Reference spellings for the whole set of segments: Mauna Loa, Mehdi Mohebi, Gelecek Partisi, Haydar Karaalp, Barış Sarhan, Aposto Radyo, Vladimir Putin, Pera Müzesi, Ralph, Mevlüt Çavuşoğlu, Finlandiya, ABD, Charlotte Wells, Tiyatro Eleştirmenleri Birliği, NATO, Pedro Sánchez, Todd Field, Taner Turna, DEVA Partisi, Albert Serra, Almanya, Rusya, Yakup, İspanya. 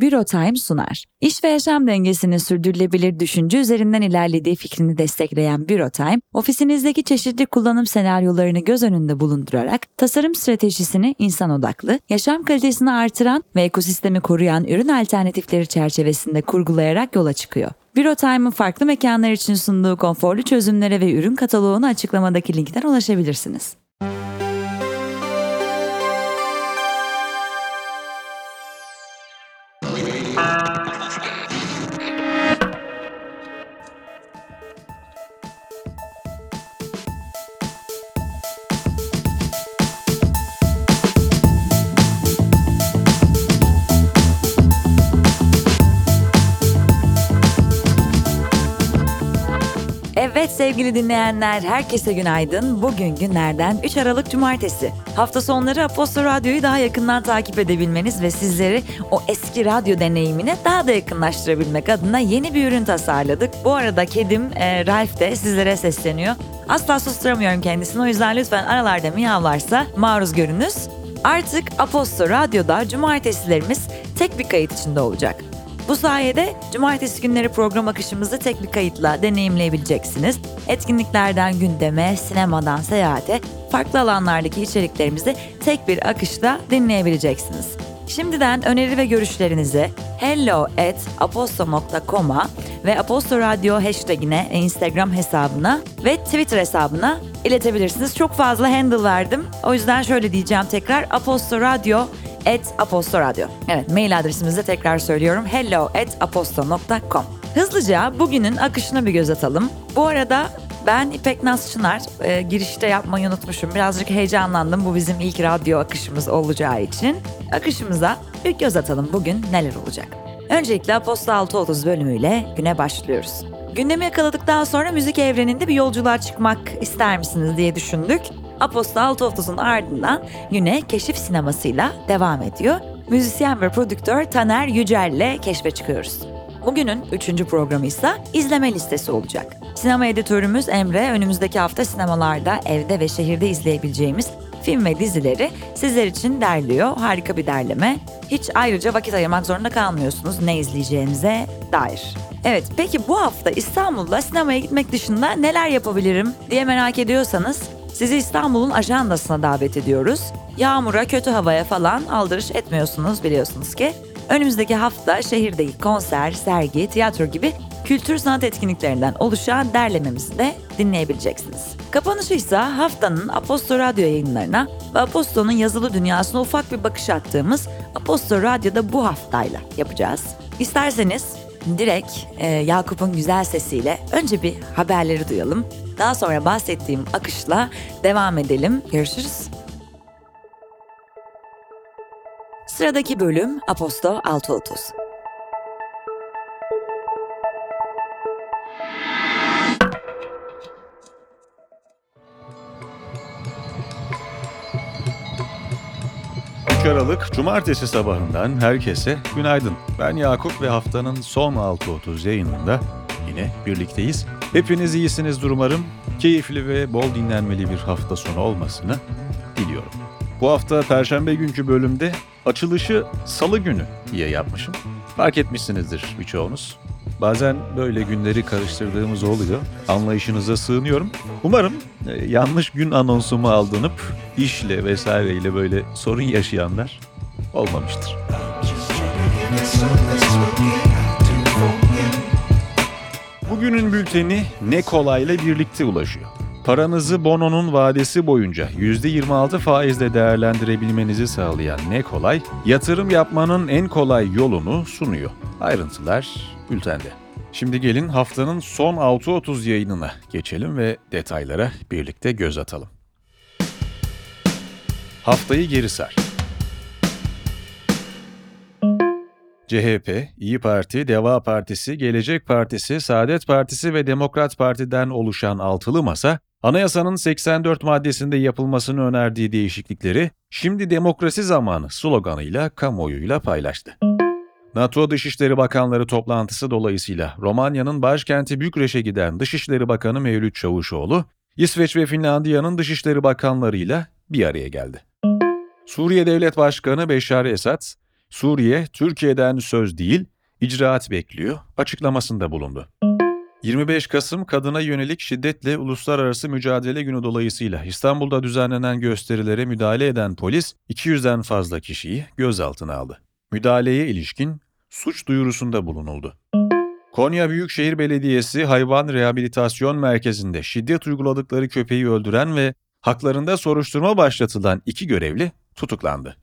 BüroTime sunar. İş ve yaşam dengesinin sürdürülebilir düşünce üzerinden ilerlediği fikrini destekleyen BüroTime, ofisinizdeki çeşitli kullanım senaryolarını göz önünde bulundurarak tasarım stratejisini insan odaklı, yaşam kalitesini artıran ve ekosistemi koruyan ürün alternatifleri çerçevesinde kurgulayarak yola çıkıyor. BüroTime'ın farklı mekanlar için sunduğu konforlu çözümlere ve ürün kataloğuna açıklamadaki linkten ulaşabilirsiniz. Evet sevgili dinleyenler, herkese günaydın. Bugün günlerden 3 Aralık Cumartesi. Hafta sonları Aposto Radyo'yu daha yakından takip edebilmeniz ve sizleri o eski radyo deneyimine daha da yakınlaştırabilmek adına yeni bir ürün tasarladık. Bu arada kedim Ralph de sizlere sesleniyor. Asla susturamıyorum kendisini, o yüzden lütfen aralarda miyavlarsa maruz görünüz. Artık Aposto Radyo'da cumartesilerimiz tek bir kayıt içinde olacak. Bu sayede cumartesi günleri program akışımızı tek bir kayıtla deneyimleyebileceksiniz. Etkinliklerden gündeme, sinemadan seyahate, farklı alanlardaki içeriklerimizi tek bir akışta dinleyebileceksiniz. Şimdiden öneri ve görüşlerinizi hello@aposto.com'a ve Aposto Radyo hashtagine, Instagram hesabına ve Twitter hesabına iletebilirsiniz. Çok fazla handle verdim. O yüzden şöyle diyeceğim tekrar: apostoradyo@apostoradyo. Evet, mail adresimizi de tekrar söylüyorum: hello@aposto.com. Hızlıca bugünün akışına bir göz atalım. Bu arada ben İpek Naz Şınar, girişte yapmayı unutmuşum. Birazcık heyecanlandım, bu bizim ilk radyo akışımız olacağı için. Akışımıza bir göz atalım, bugün neler olacak. Öncelikle Aposto 6.30 bölümüyle güne başlıyoruz. Gündemi yakaladıktan sonra müzik evreninde bir yolculuğa çıkmak ister misiniz diye düşündük. Aposto 6.30'un ardından güne keşif sinemasıyla devam ediyor. Müzisyen ve prodüktör Taner Yücel'le keşfe çıkıyoruz. Bugünün 3. programı ise izleme listesi olacak. Sinema editörümüz Emre, önümüzdeki hafta sinemalarda, evde ve şehirde izleyebileceğimiz film ve dizileri sizler için derliyor. Harika bir derleme. Hiç ayrıca vakit ayırmak zorunda kalmıyorsunuz ne izleyeceğinize dair. Evet, peki bu hafta İstanbul'da sinemaya gitmek dışında neler yapabilirim diye merak ediyorsanız sizi İstanbul'un ajandasına davet ediyoruz. Yağmura, kötü havaya falan aldırış etmiyorsunuz, biliyorsunuz ki. Önümüzdeki hafta şehirdeki konser, sergi, tiyatro gibi kültür sanat etkinliklerinden oluşan derlememizi de dinleyebileceksiniz. Kapanışı ise haftanın Aposto Radyo yayınlarına ve Aposto'nun yazılı dünyasına ufak bir bakış attığımız Aposto Radyo'da bu haftayla yapacağız. İsterseniz direkt Yakup'un güzel sesiyle önce bir haberleri duyalım. Daha sonra bahsettiğim akışla devam edelim. Görüşürüz. Sıradaki bölüm Aposto 6.30. Aralık Cumartesi sabahından herkese günaydın. Ben Yakup ve haftanın son 6.30 yayınında yine birlikteyiz. Hepiniz iyisinizdir umarım. Keyifli ve bol dinlenmeli bir hafta sonu olmasını diliyorum. Bu hafta Perşembe günkü bölümde açılışı Salı günü diye yapmışım. Fark etmişsinizdir birçoğunuz. Bazen böyle günleri karıştırdığımız oluyor. Anlayışınıza sığınıyorum. Umarım yanlış gün anonsumu aldanıp işle vesaireyle böyle sorun yaşayanlar olmamıştır. Bugünün bülteni Ne Kolay'la birlikte ulaşıyor. Paranızı Bono'nun vadesi boyunca %26 faizle değerlendirebilmenizi sağlayan Ne Kolay, yatırım yapmanın en kolay yolunu sunuyor. Ayrıntılar bültende. Şimdi gelin haftanın son 6.30 yayınına geçelim ve detaylara birlikte göz atalım. Haftayı geri sar. CHP, İyi Parti, DEVA Partisi, Gelecek Partisi, Saadet Partisi ve Demokrat Parti'den oluşan altılı masa, anayasanın 84 maddesinde yapılmasını önerdiği değişiklikleri "Şimdi demokrasi zamanı" sloganıyla kamuoyuyla paylaştı. NATO Dışişleri Bakanları toplantısı dolayısıyla Romanya'nın başkenti Bükreş'e giden Dışişleri Bakanı Mevlüt Çavuşoğlu, İsveç ve Finlandiya'nın Dışişleri Bakanlarıyla bir araya geldi. Suriye Devlet Başkanı Beşar Esad, Suriye, Türkiye'den söz değil, icraat bekliyor açıklamasında bulundu. 25 Kasım Kadına Yönelik Şiddetle Uluslararası Mücadele Günü dolayısıyla İstanbul'da düzenlenen gösterilere müdahale eden polis 200'den fazla kişiyi gözaltına aldı. Müdahaleye ilişkin suç duyurusunda bulunuldu. Konya Büyükşehir Belediyesi Hayvan Rehabilitasyon Merkezi'nde şiddet uyguladıkları köpeği öldüren ve haklarında soruşturma başlatılan 2 görevli tutuklandı.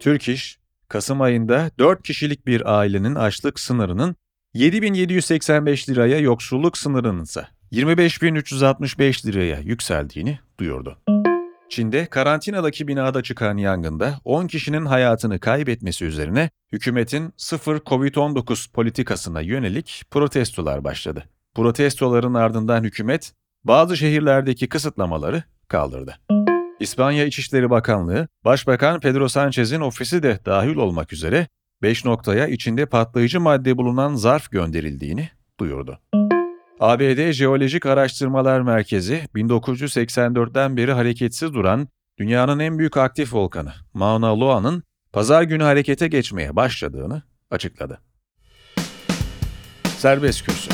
Türk İş, Kasım ayında 4 kişilik bir ailenin açlık sınırının 7.785 liraya, yoksulluk sınırının ise 25.365 liraya yükseldiğini duyurdu. Çin'de karantinadaki binada çıkan yangında 10 kişinin hayatını kaybetmesi üzerine hükümetin sıfır Covid-19 politikasına yönelik protestolar başladı. Protestoların ardından hükümet bazı şehirlerdeki kısıtlamaları kaldırdı. İspanya İçişleri Bakanlığı, Başbakan Pedro Sánchez'in ofisi de dahil olmak üzere 5 noktaya içinde patlayıcı madde bulunan zarf gönderildiğini duyurdu. ABD Jeolojik Araştırmalar Merkezi, 1984'ten beri hareketsiz duran dünyanın en büyük aktif volkanı Mauna Loa'nın pazar günü harekete geçmeye başladığını açıkladı. Serbest kürsü.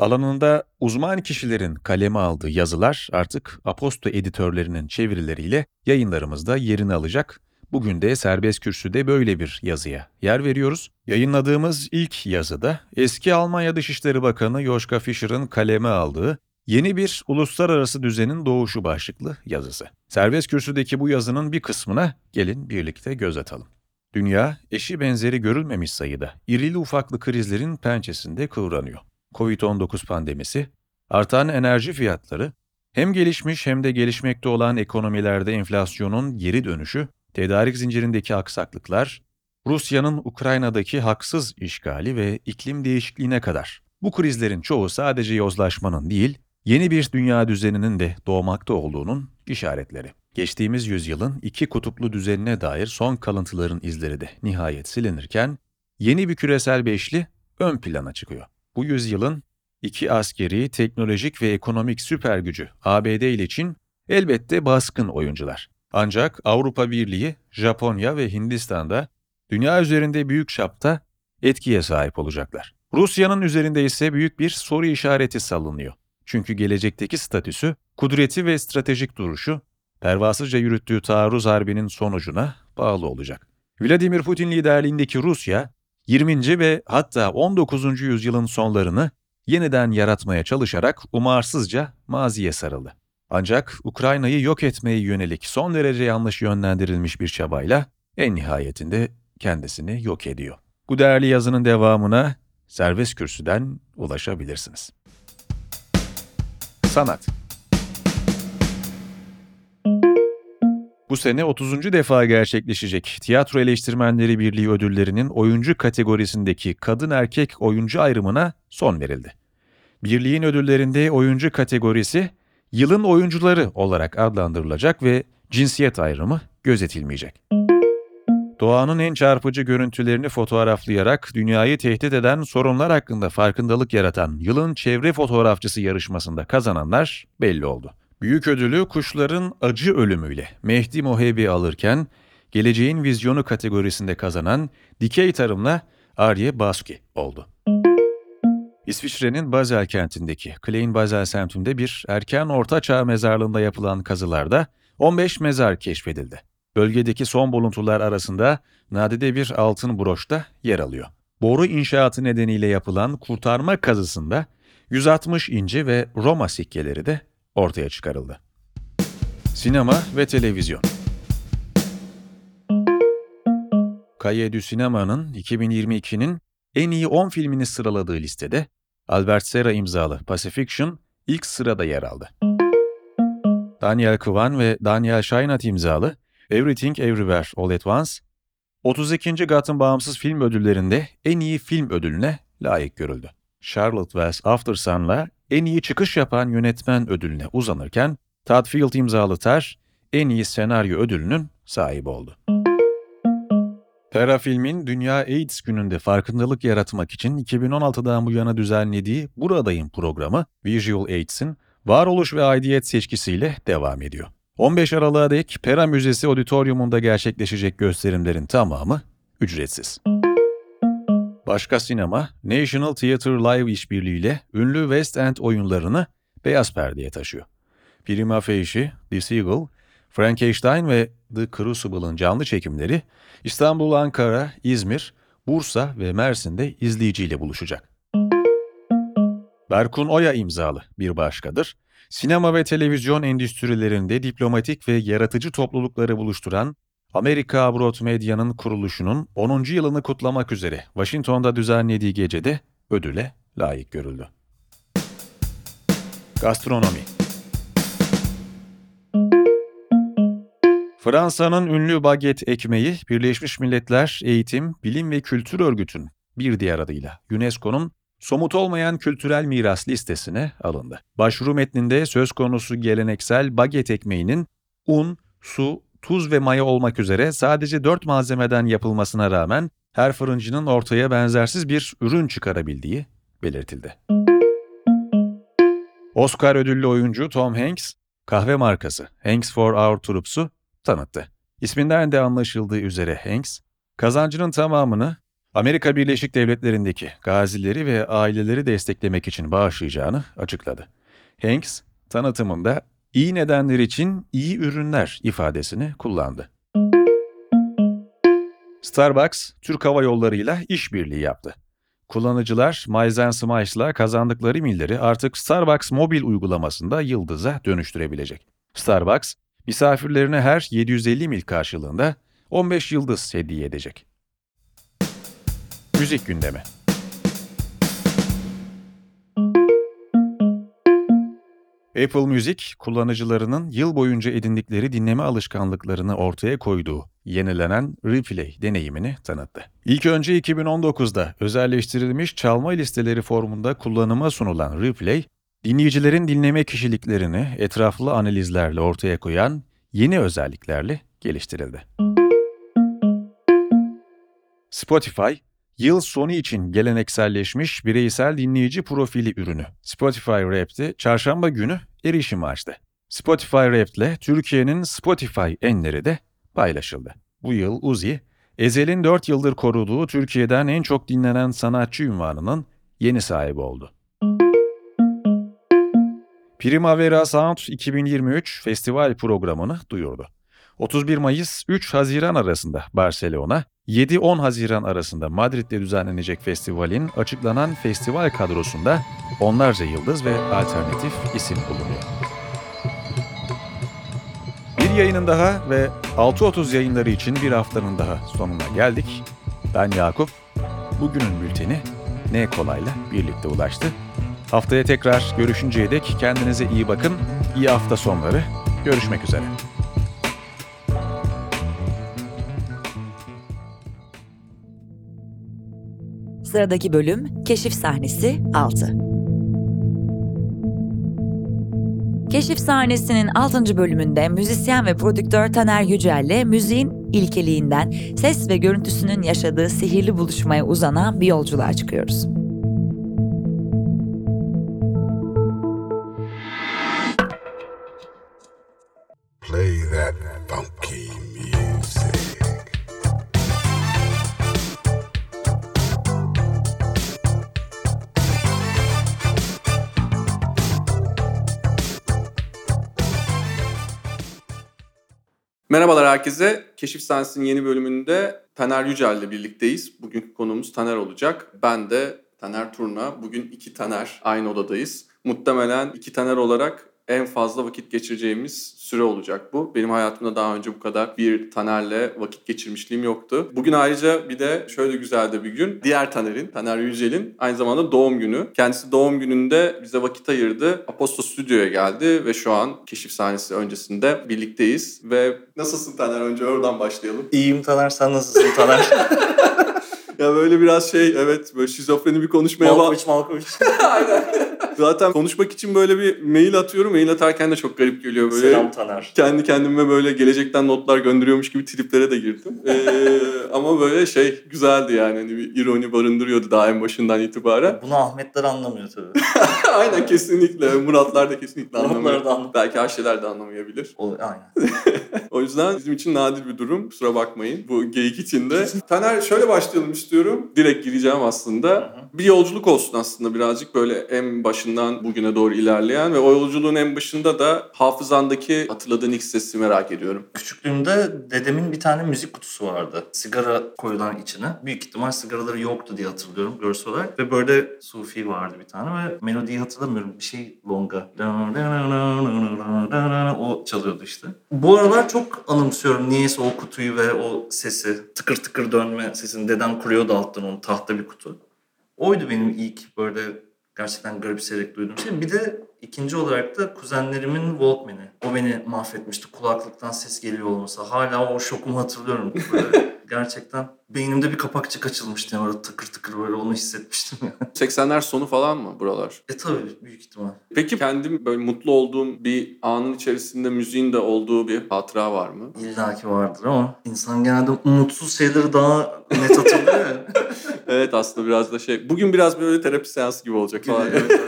Alanında uzman kişilerin kaleme aldığı yazılar artık Aposto editörlerinin çevirileriyle yayınlarımızda yerini alacak. Bugün de Serbest Kürsü'de böyle bir yazıya yer veriyoruz. Yayınladığımız ilk yazıda eski Almanya Dışişleri Bakanı Joschka Fischer'ın kaleme aldığı Yeni Bir Uluslararası Düzenin Doğuşu başlıklı yazısı. Serbest Kürsü'deki bu yazının bir kısmına gelin birlikte göz atalım. Dünya eşi benzeri görülmemiş sayıda irili ufaklı krizlerin pençesinde kıvranıyor. Covid-19 pandemisi, artan enerji fiyatları, hem gelişmiş hem de gelişmekte olan ekonomilerde enflasyonun geri dönüşü, tedarik zincirindeki aksaklıklar, Rusya'nın Ukrayna'daki haksız işgali ve iklim değişikliğine kadar. Bu krizlerin çoğu sadece yozlaşmanın değil, yeni bir dünya düzeninin de doğmakta olduğunun işaretleri. Geçtiğimiz yüzyılın iki kutuplu düzenine dair son kalıntıların izleri de nihayet silinirken, yeni bir küresel beşli ön plana çıkıyor. Bu yüzyılın iki askeri, teknolojik ve ekonomik süper gücü ABD ile Çin elbette baskın oyuncular. Ancak Avrupa Birliği, Japonya ve Hindistan'da dünya üzerinde büyük çapta etkiye sahip olacaklar. Rusya'nın üzerinde ise büyük bir soru işareti salınıyor. Çünkü gelecekteki statüsü, kudreti ve stratejik duruşu, pervasızca yürüttüğü taarruz harbinin sonucuna bağlı olacak. Vladimir Putin liderliğindeki Rusya, 20. ve hatta 19. yüzyılın sonlarını yeniden yaratmaya çalışarak umarsızca maziye sarıldı. Ancak Ukrayna'yı yok etmeye yönelik son derece yanlış yönlendirilmiş bir çabayla en nihayetinde kendisini yok ediyor. Bu değerli yazının devamına Serbest Kürsü'den ulaşabilirsiniz. Sanat. Bu sene 30. defa gerçekleşecek Tiyatro Eleştirmenleri Birliği ödüllerinin oyuncu kategorisindeki kadın erkek oyuncu ayrımına son verildi. Birliğin ödüllerinde oyuncu kategorisi yılın oyuncuları olarak adlandırılacak ve cinsiyet ayrımı gözetilmeyecek. Doğanın en çarpıcı görüntülerini fotoğraflayarak dünyayı tehdit eden sorunlar hakkında farkındalık yaratan yılın çevre fotoğrafçısı yarışmasında kazananlar belli oldu. Büyük ödülü Kuşların Acı Ölümüyle Mehdi Mohebi alırken, Geleceğin Vizyonu kategorisinde kazanan Dikey Tarım'la Arye Baski oldu. İsviçre'nin Basel kentindeki Klein-Basel semtinde bir erken Orta Çağ mezarlığında yapılan kazılarda 15 mezar keşfedildi. Bölgedeki son buluntular arasında nadide bir altın broş da yer alıyor. Boru inşaatı nedeniyle yapılan kurtarma kazısında 160 inci ve Roma sikkeleri de ortaya çıkarıldı. Sinema ve televizyon. Cahiers du Cinéma'nın 2022'nin en iyi 10 filmini sıraladığı listede Albert Serra imzalı Pacifiction ilk sırada yer aldı. Daniel Kwan ve Daniel Scheinert imzalı Everything Everywhere All at Once, 32. Gatın Bağımsız Film Ödülleri'nde en iyi film ödülüne layık görüldü. Charlotte Wells After Sun'la en iyi çıkış yapan yönetmen ödülüne uzanırken, Todd Field imzalı Ter, en iyi senaryo ödülünün sahibi oldu. Pera filmin Dünya AIDS Günü'nde farkındalık yaratmak için 2016'dan bu yana düzenlediği Buradayım programı Visual AIDS'in varoluş ve aidiyet seçkisiyle devam ediyor. 15 Aralık'a dek Pera Müzesi Auditorium'unda gerçekleşecek gösterimlerin tamamı ücretsiz. Başka sinema, National Theatre Live işbirliğiyle ünlü West End oyunlarını beyaz perdeye taşıyor. Prima Facie, The Seagull, Frankenstein ve The Crucible'ın canlı çekimleri İstanbul, Ankara, İzmir, Bursa ve Mersin'de izleyiciyle buluşacak. Berkun Oya imzalı bir başkadır. Sinema ve televizyon endüstrilerinde diplomatik ve yaratıcı toplulukları buluşturan Amerika Abroad Medya'nın kuruluşunun 10. yılını kutlamak üzere Washington'da düzenlediği gecede ödüle layık görüldü. Gastronomi. Fransa'nın ünlü baget ekmeği, Birleşmiş Milletler Eğitim, Bilim ve Kültür Örgütü'nün bir diğer adıyla UNESCO'nun somut olmayan kültürel miras listesine alındı. Başvuru metninde söz konusu geleneksel baget ekmeğinin un, su, tuz ve maya olmak üzere sadece 4 malzemeden yapılmasına rağmen her fırıncının ortaya benzersiz bir ürün çıkarabildiği belirtildi. Oscar ödüllü oyuncu Tom Hanks, kahve markası Hanks for Our Troops'u tanıttı. İsminden de anlaşıldığı üzere Hanks, kazancının tamamını Amerika Birleşik Devletleri'ndeki gazileri ve aileleri desteklemek için bağışlayacağını açıkladı. Hanks, tanıtımında iyi nedenler için iyi ürünler ifadesini kullandı. Starbucks, Türk Hava Yolları'yla işbirliği yaptı. Kullanıcılar Miles & Smile'la kazandıkları milleri artık Starbucks mobil uygulamasında yıldıza dönüştürebilecek. Starbucks, misafirlerine her 750 mil karşılığında 15 yıldız hediye edecek. Müzik gündemi. Apple Music, kullanıcılarının yıl boyunca edindikleri dinleme alışkanlıklarını ortaya koyduğu yenilenen Replay deneyimini tanıttı. İlk önce 2019'da özelleştirilmiş çalma listeleri formunda kullanıma sunulan Replay, dinleyicilerin dinleme kişiliklerini etraflı analizlerle ortaya koyan yeni özelliklerle geliştirildi. Spotify, yıl sonu için gelenekselleşmiş bireysel dinleyici profili ürünü Spotify Wrapped'i çarşamba günü erişimi açtı. Spotify Wrapped'le Türkiye'nin Spotify enleri de paylaşıldı. Bu yıl Uzi, Ezel'in 4 yıldır koruduğu Türkiye'den en çok dinlenen sanatçı unvanının yeni sahibi oldu. Primavera Sound 2023 festival programını duyurdu. 31 Mayıs-3 Haziran arasında Barcelona, 7-10 Haziran arasında Madrid'de düzenlenecek festivalin açıklanan festival kadrosunda onlarca yıldız ve alternatif isim bulunuyor. Bir yayının daha ve 6.30 yayınları için bir haftanın daha sonuna geldik. Ben Yakup, bugünün bülteni Ne Kolay'la birlikte ulaştı. Haftaya tekrar görüşünceye dek kendinize iyi bakın, iyi hafta sonları, görüşmek üzere. Sıradaki bölüm Keşif Sahnesi 6. Keşif Sahnesi'nin 6. bölümünde müzisyen ve prodüktör Taner Yücel'le müziğin ilkeliğinden ses ve görüntüsünün yaşadığı sihirli buluşmaya uzanan bir yolculuğa çıkıyoruz. Play that funky music. Merhabalar herkese. Keşif Sahnesi'nin yeni bölümünde Taner Yücel ile birlikteyiz. Bugünkü konuğumuz Taner olacak. Ben de Taner Turna. Bugün iki Taner aynı odadayız. Muhtemelen iki Taner olarak en fazla vakit geçireceğimiz süre olacak bu. Benim hayatımda daha önce bu kadar bir Taner'le vakit geçirmişliğim yoktu. Bugün ayrıca bir de şöyle güzel de bir gün. Diğer Taner'in, Taner Yücel'in aynı zamanda doğum günü. Kendisi doğum gününde bize vakit ayırdı. Aposto Stüdyo'ya geldi ve şu an Keşif Sahnesi öncesinde birlikteyiz. Ve nasılsın Taner? Önce oradan başlayalım. İyiyim Taner. Sen nasılsın Taner? Ya böyle biraz şey, evet, böyle şizofreni bir konuşmaya... Malkovich. Aynen. Zaten konuşmak için böyle bir mail atıyorum. Mail atarken de çok garip geliyor böyle. Selam Taner. Kendi kendime böyle gelecekten notlar gönderiyormuş gibi triplere de girdim. Ama böyle şey güzeldi yani. Hani bir ironi barındırıyordu daha en başından itibaren. Bunu Ahmetler anlamıyor tabii. Aynen kesinlikle. Muratlar da kesinlikle anlamıyor. Belki Ayşeler de anlamayabilir. Aynen. O yüzden bizim için nadir bir durum. Kusura bakmayın. Bu geyik içinde. Taner şöyle başlayalım istiyorum. Direkt gireceğim aslında. Bir yolculuk olsun aslında birazcık böyle en başından bugüne doğru ilerleyen ve o yolculuğun en başında da hafızandaki hatırladığın ilk sesi merak ediyorum. Küçüklüğümde dedemin bir tane müzik kutusu vardı. Sigara koyulan içine. Büyük ihtimal sigaraları yoktu diye hatırlıyorum görsel olarak. Ve böyle Sufi vardı bir tane ve melodiyi hatırlamıyorum. Bir şey longa. O çalıyordu işte. Bu aralar çok anımsıyorum niyeyse o kutuyu ve o sesi. Tıkır tıkır dönme sesini. Dedem kuruyordu alttan onu. Tahta bir kutu. Oydu benim ilk böyle gerçekten garipseyerek duyduğum şey. Bir de ikinci olarak da kuzenlerimin Walkman'i. O beni mahvetmişti. Kulaklıktan ses geliyor olması. Hala o şokumu hatırlıyorum. Böyle gerçekten beynimde bir kapakçık açılmıştı. Yani orada tıkır tıkır böyle onu hissetmiştim. Yani. 80'ler sonu falan mı buralar? Tabii büyük ihtimal. Peki kendim böyle mutlu olduğum bir anın içerisinde müziğin de olduğu bir hatıra var mı? İlla ki vardır ama insan genelde umutsuz şeyleri daha net hatırlıyor ya. Evet aslında biraz da şey. Bugün biraz böyle terapi seansı gibi olacak falan. Evet.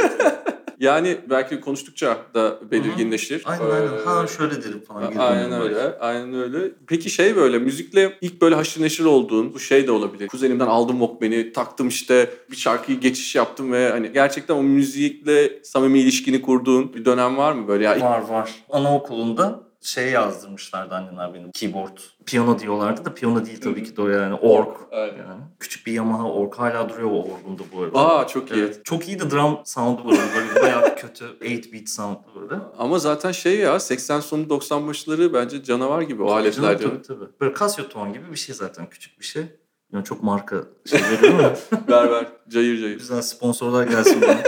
Yani belki konuştukça da belirginleşir. Aynen. Ha şöyledir falan. Aynen öyle. Böyle. Aynen öyle. Peki şey böyle müzikle ilk böyle haşır neşir olduğun bu şey de olabilir. Kuzenimden aldım Walkman'i, taktım işte bir şarkıyı geçiş yaptım ve hani gerçekten o müzikle samimi ilişkini kurduğun bir dönem var mı böyle? Yani var. Anaokulunda şey yazdırmışlardı anneler benim. Keyboard. Piyano diyorlardı da piyano değil tabii ki de o yani. Org. Aynen. Yani. Küçük bir Yamaha org. Hala duruyor o orgunda bu arada. Çok iyi. Evet. Çok iyi de drum sound'u var. Böyle bayağı kötü 8-beat sound'u vardı. Ama zaten şey ya 80 sonu 90 başları bence canavar gibi o aletler. Tabii. Böyle Casio ton gibi bir şey zaten. Küçük bir şey. Yani çok marka şey veriyor mu? Ver. Cayır. Güzel sponsorlar gelsin bana.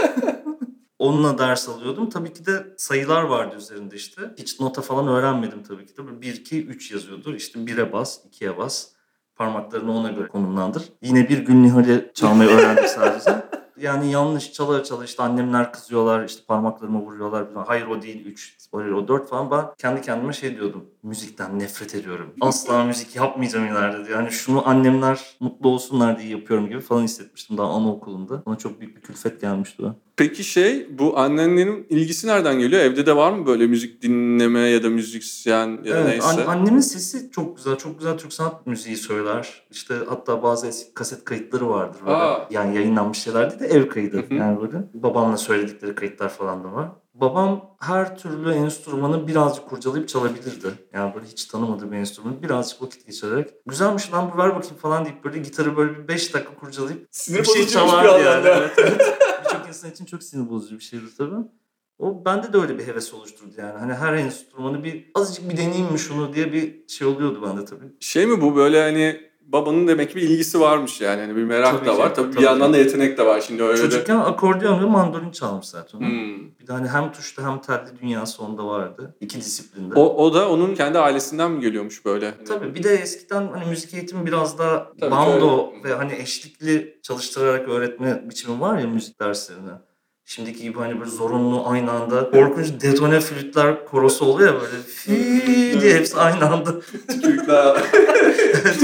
Onunla ders alıyordum. Tabii ki de sayılar vardı üzerinde işte. Hiç nota falan öğrenmedim tabii ki de. 1-2-3 yazıyordu. İşte 1'e bas, 2'ye bas. Parmaklarını ona göre konumlandır. Yine bir gün Nihal'i çalmayı öğrendim sadece. Yani yanlış çala işte annemler kızıyorlar, işte parmaklarıma vuruyorlar falan. Hayır o değil 3, hayır o 4 falan. Ben kendi kendime şey diyordum. Müzikten nefret ediyorum. Asla müzik yapmayacağım ileride. Yani şunu annemler mutlu olsunlar diye yapıyorum gibi falan hissetmiştim daha anaokulunda. Ona çok büyük bir külfet gelmişti o. Peki bu annenlerin ilgisi nereden geliyor? Evde de var mı böyle müzik dinleme ya da müzisyen ya da neyse? Evet, annemin sesi çok güzel. Çok güzel Türk sanat müziği söyler. İşte hatta bazı eski kaset kayıtları vardır böyle. Yani yayınlanmış şeyler değil de ev kaydı. Yani böyle. Babamla söyledikleri kayıtlar falan da var. Babam her türlü enstrümanı birazcık kurcalayıp çalabilirdi. Yani böyle hiç tanımadığı bir enstrümanı birazcık vakit geçirerek güzelmiş lan bu ver bakayım falan deyip böyle gitarı böyle bir 5 dakika kurcalayıp sinir bir şey çalardı yani. Evet. Birçok insan için çok sinir bozucu bir şeydir tabii. O bende de öyle bir heves oluşturdu yani. Hani her enstrümanı bir azıcık bir deneyeyim mi şunu diye bir şey oluyordu bende tabii. Şey mi bu böyle hani... Babanın demek ki bir ilgisi varmış yani. Bir merak tabii da var. Tabii bir yandan da yetenek de var. Şimdi öyle çocukken akordeon ve mandolin çalmış zaten. Bir de hani hem tuşlu hem telli dünyası onda vardı. 2 disiplinde. O da onun kendi ailesinden mi geliyormuş böyle? Tabii bir de eskiden hani müzik eğitimi biraz daha tabii bando ve hani eşlikli çalıştırarak öğretme biçimi var ya müzik derslerine. Şimdiki gibi hani böyle zorunlu aynı anda korkunç detone flütler korosu oluyor ya böyle fiii diye hepsi aynı anda. Tükürükler.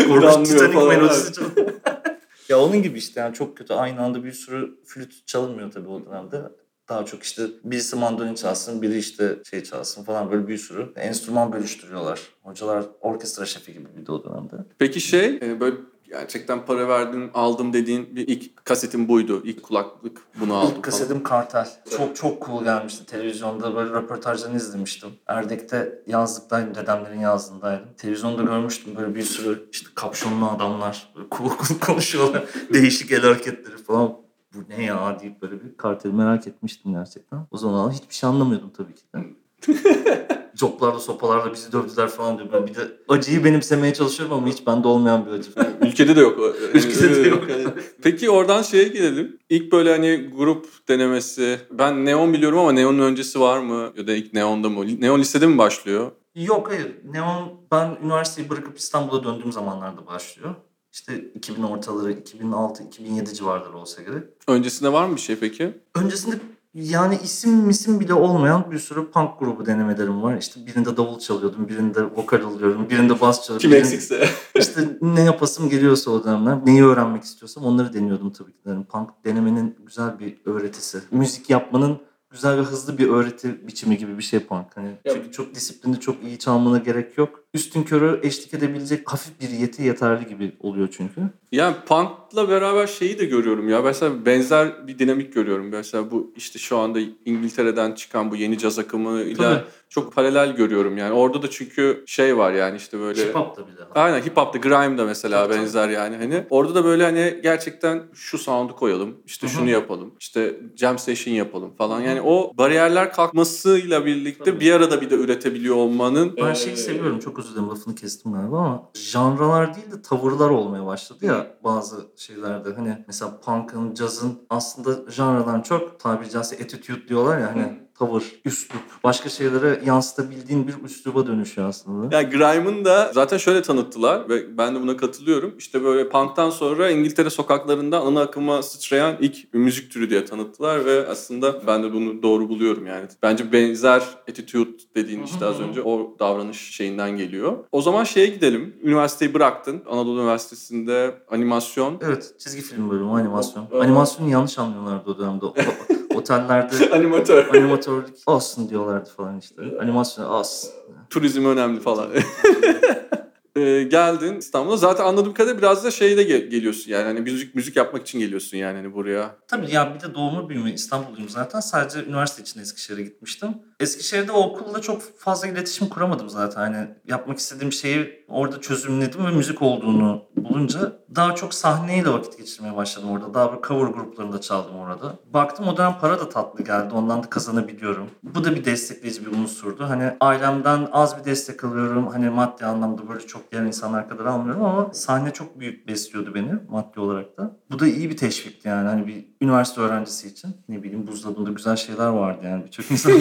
Korkunç Titanic melodisi çalıyor. Ya onun gibi işte yani çok kötü aynı anda bir sürü flüt çalınmıyor tabii o dönemde. Daha çok işte birisi mandolin çalsın, biri işte şey çalsın falan böyle bir sürü enstrüman bölüştürüyorlar. Hocalar orkestra şefi gibi bir de o dönemde. Peki böyle... Gerçekten para verdim, aldım dediğin bir ilk kasetim buydu. İlk kulaklık bunu aldım. İlk kasetim Kartal. Çok cool gelmişti. Televizyonda böyle röportajlarını izlemiştim. Erdek'te yazlıktaydım, dedemlerin yazlığındaydım. Televizyonda görmüştüm böyle bir sürü işte kapşonlu adamlar. Böyle cool konuşuyorlar. Değişik el hareketleri falan. Bu ne ya deyip böyle bir Kartal'ı merak etmiştim gerçekten. O zaman hiçbir şey anlamıyordum tabii ki de. Coplarla sopalarla bizi dövdüler falan diyor. Ben bir de acıyı benimsemeye çalışıyorum ama hiç bende olmayan bir acı. Ülkede de yok. Ülkede de yok. Peki oradan şeye gidelim. İlk böyle hani grup denemesi. Ben Neon biliyorum ama Neon'un öncesi var mı? Ya da ilk Neon'da mı? Neon lisede mi başlıyor? Yok hayır. Neon ben üniversiteyi bırakıp İstanbul'a döndüğüm zamanlarda başlıyor. İşte 2000 ortaları 2006-2007 civarları olsa gerek. Öncesinde var mı bir şey peki? Öncesinde Yani isim bile olmayan bir sürü punk grubu denemelerim var. İşte birinde davul çalıyordum, birinde vokal alıyorum, birinde bas çalıyordum. Kim eksikse. İşte ne yapasım geliyorsa o dönemler, neyi öğrenmek istiyorsam onları deniyordum tabii ki. Yani punk denemenin güzel bir öğretisi. Müzik yapmanın güzel ve hızlı bir öğreti biçimi gibi bir şey punk. Hani çünkü çok disiplinli, çok iyi çalmana gerek yok. Üstünkörü eşlik edebilecek hafif bir yeti yeterli gibi oluyor çünkü. Yani punk'la beraber şeyi de görüyorum ya. Mesela benzer bir dinamik görüyorum. Mesela bu işte şu anda İngiltere'den çıkan bu yeni caz akımıyla çok paralel görüyorum yani. Orada da çünkü şey var yani işte böyle... Hip hop'ta bile. Aynen, hip hop'ta, grime'da mesela çok benzer çok. Yani hani. Orada da böyle hani gerçekten şu sound'u koyalım, işte Hı-hı. şunu yapalım, işte jam session yapalım falan. Yani o bariyerler kalkmasıyla birlikte Tabii. bir arada bir de üretebiliyor olmanın... Ben şeyi seviyorum, çok özür dilerim lafını kestim galiba ama janralar değil de tavırlar olmaya başladı ya bazı şeylerde. Hani mesela punk'ın, caz'ın aslında janradan çok tabiri caizse attitude diyorlar ya hani... tavır, üslup, başka şeylere yansıtabildiğin bir üsluba dönüşüyor aslında. Ya grime'ın da zaten şöyle tanıttılar ve ben de buna katılıyorum. İşte böyle punk'tan sonra İngiltere sokaklarında ana akıma sıçrayan ilk müzik türü diye tanıttılar ve aslında ben de bunu doğru buluyorum yani. Bence benzer attitude dediğin işte az önce o davranış şeyinden geliyor. O zaman şeye gidelim. Üniversiteyi bıraktın. Anadolu Üniversitesi'nde animasyon. Evet, çizgi film bölümü animasyon. Animasyonu yanlış anlıyorlardı o dönemde. Otellerde animatörlük olsun diyorlardı falan işte. Animasyon olsun. Turizm önemli falan. Geldin İstanbul'a. Zaten anladığım kadarıyla biraz da şeyde geliyorsun yani. Hani müzik yapmak için geliyorsun yani hani buraya. Tabii ya, bir de doğma büyüme İstanbulluyum zaten. Sadece üniversite için Eskişehir'e gitmiştim. Eskişehir'de o okulla çok fazla iletişim kuramadım zaten. Hani yapmak istediğim şeyi orada çözümledim ve müzik olduğunu bulunca daha çok sahneyle vakit geçirmeye başladım orada. Daha böyle cover gruplarında çaldım orada. Baktım o dönem para da tatlı geldi. Ondan da kazanabiliyorum. Bu da bir destekleyici bir unsurdu. Hani ailemden az bir destek alıyorum. Hani maddi anlamda böyle çok diğer insanlar kadar almıyorum ama sahne çok büyük besliyordu beni maddi olarak da. Bu da iyi bir teşvikti yani. Hani bir üniversite öğrencisi için ne bileyim buzdolabında güzel şeyler vardı yani birçok insan.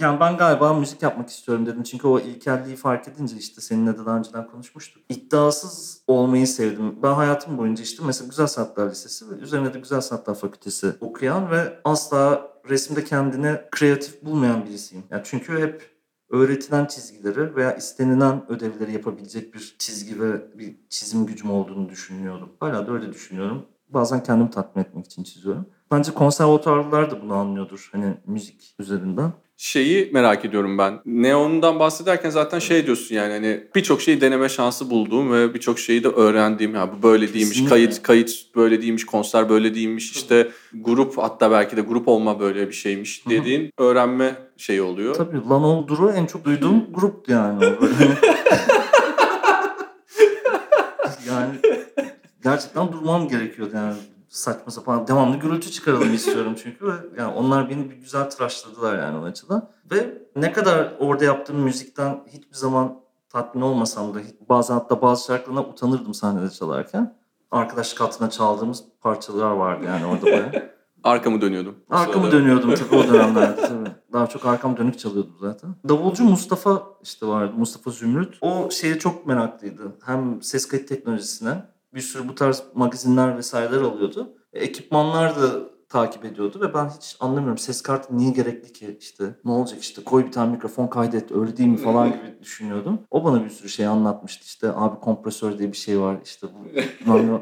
Yani ben galiba müzik yapmak istiyorum dedim. Çünkü o ilkelliği fark edince işte seninle de daha önceden konuşmuştuk. İddiasız olmayı sevdim. Ben hayatım boyunca işte mesela Güzel Sanatlar Lisesi ve üzerine de Güzel Sanatlar Fakültesi okuyan ve asla resimde kendini kreatif bulmayan birisiyim. Yani çünkü hep öğretilen çizgileri veya istenilen ödevleri yapabilecek bir çizgi ve bir çizim gücüm olduğunu düşünüyordum. Hala da öyle düşünüyorum. Bazen kendimi tatmin etmek için çiziyorum. Bence konservatuarlar da bunu anlıyordur. Hani müzik üzerinden. Şeyi merak ediyorum ben. Neon'dan bahsederken zaten şey diyorsun yani hani birçok şeyi deneme şansı bulduğum ve birçok şeyi de öğrendiğim. Ya bu böyle değilmiş, Kesinlikle. kayıt böyle değilmiş, konser böyle değilmiş, işte grup hatta belki de grup olma böyle bir şeymiş dediğin öğrenme şeyi oluyor. Tabii Lanol Duru en çok duyduğum gruptu yani. Yani gerçekten durmam gerekiyordu yani. Saçma sapan devamlı gürültü çıkaralım istiyorum çünkü. Yani onlar beni bir güzel tıraşladılar yani o açıdan. Ve ne kadar orada yaptığım müzikten hiçbir zaman tatmin olmasam da bazen hatta bazı şarkılarına utanırdım sahnede çalarken. Arkadaşlık altına çaldığımız parçalar vardı yani orada bayağı. Arkamı dönüyordum. Arkamı dönüyordum tabii o dönemlerde tabii. Daha çok arkam dönük çalıyordum zaten. Davulcu Mustafa işte vardı. Mustafa Zümrüt. O şeye çok meraklıydı. Hem ses kayıt teknolojisine bir sürü bu tarz magazinler vesaireler alıyordu. Ekipmanlar da takip ediyordu ve ben hiç anlamıyorum ses kartı niye gerekli ki işte ne olacak işte koy bir tane mikrofon kaydet öyle değil mi falan gibi düşünüyordum. O bana bir sürü şey anlatmıştı işte abi kompresör diye bir şey var işte bu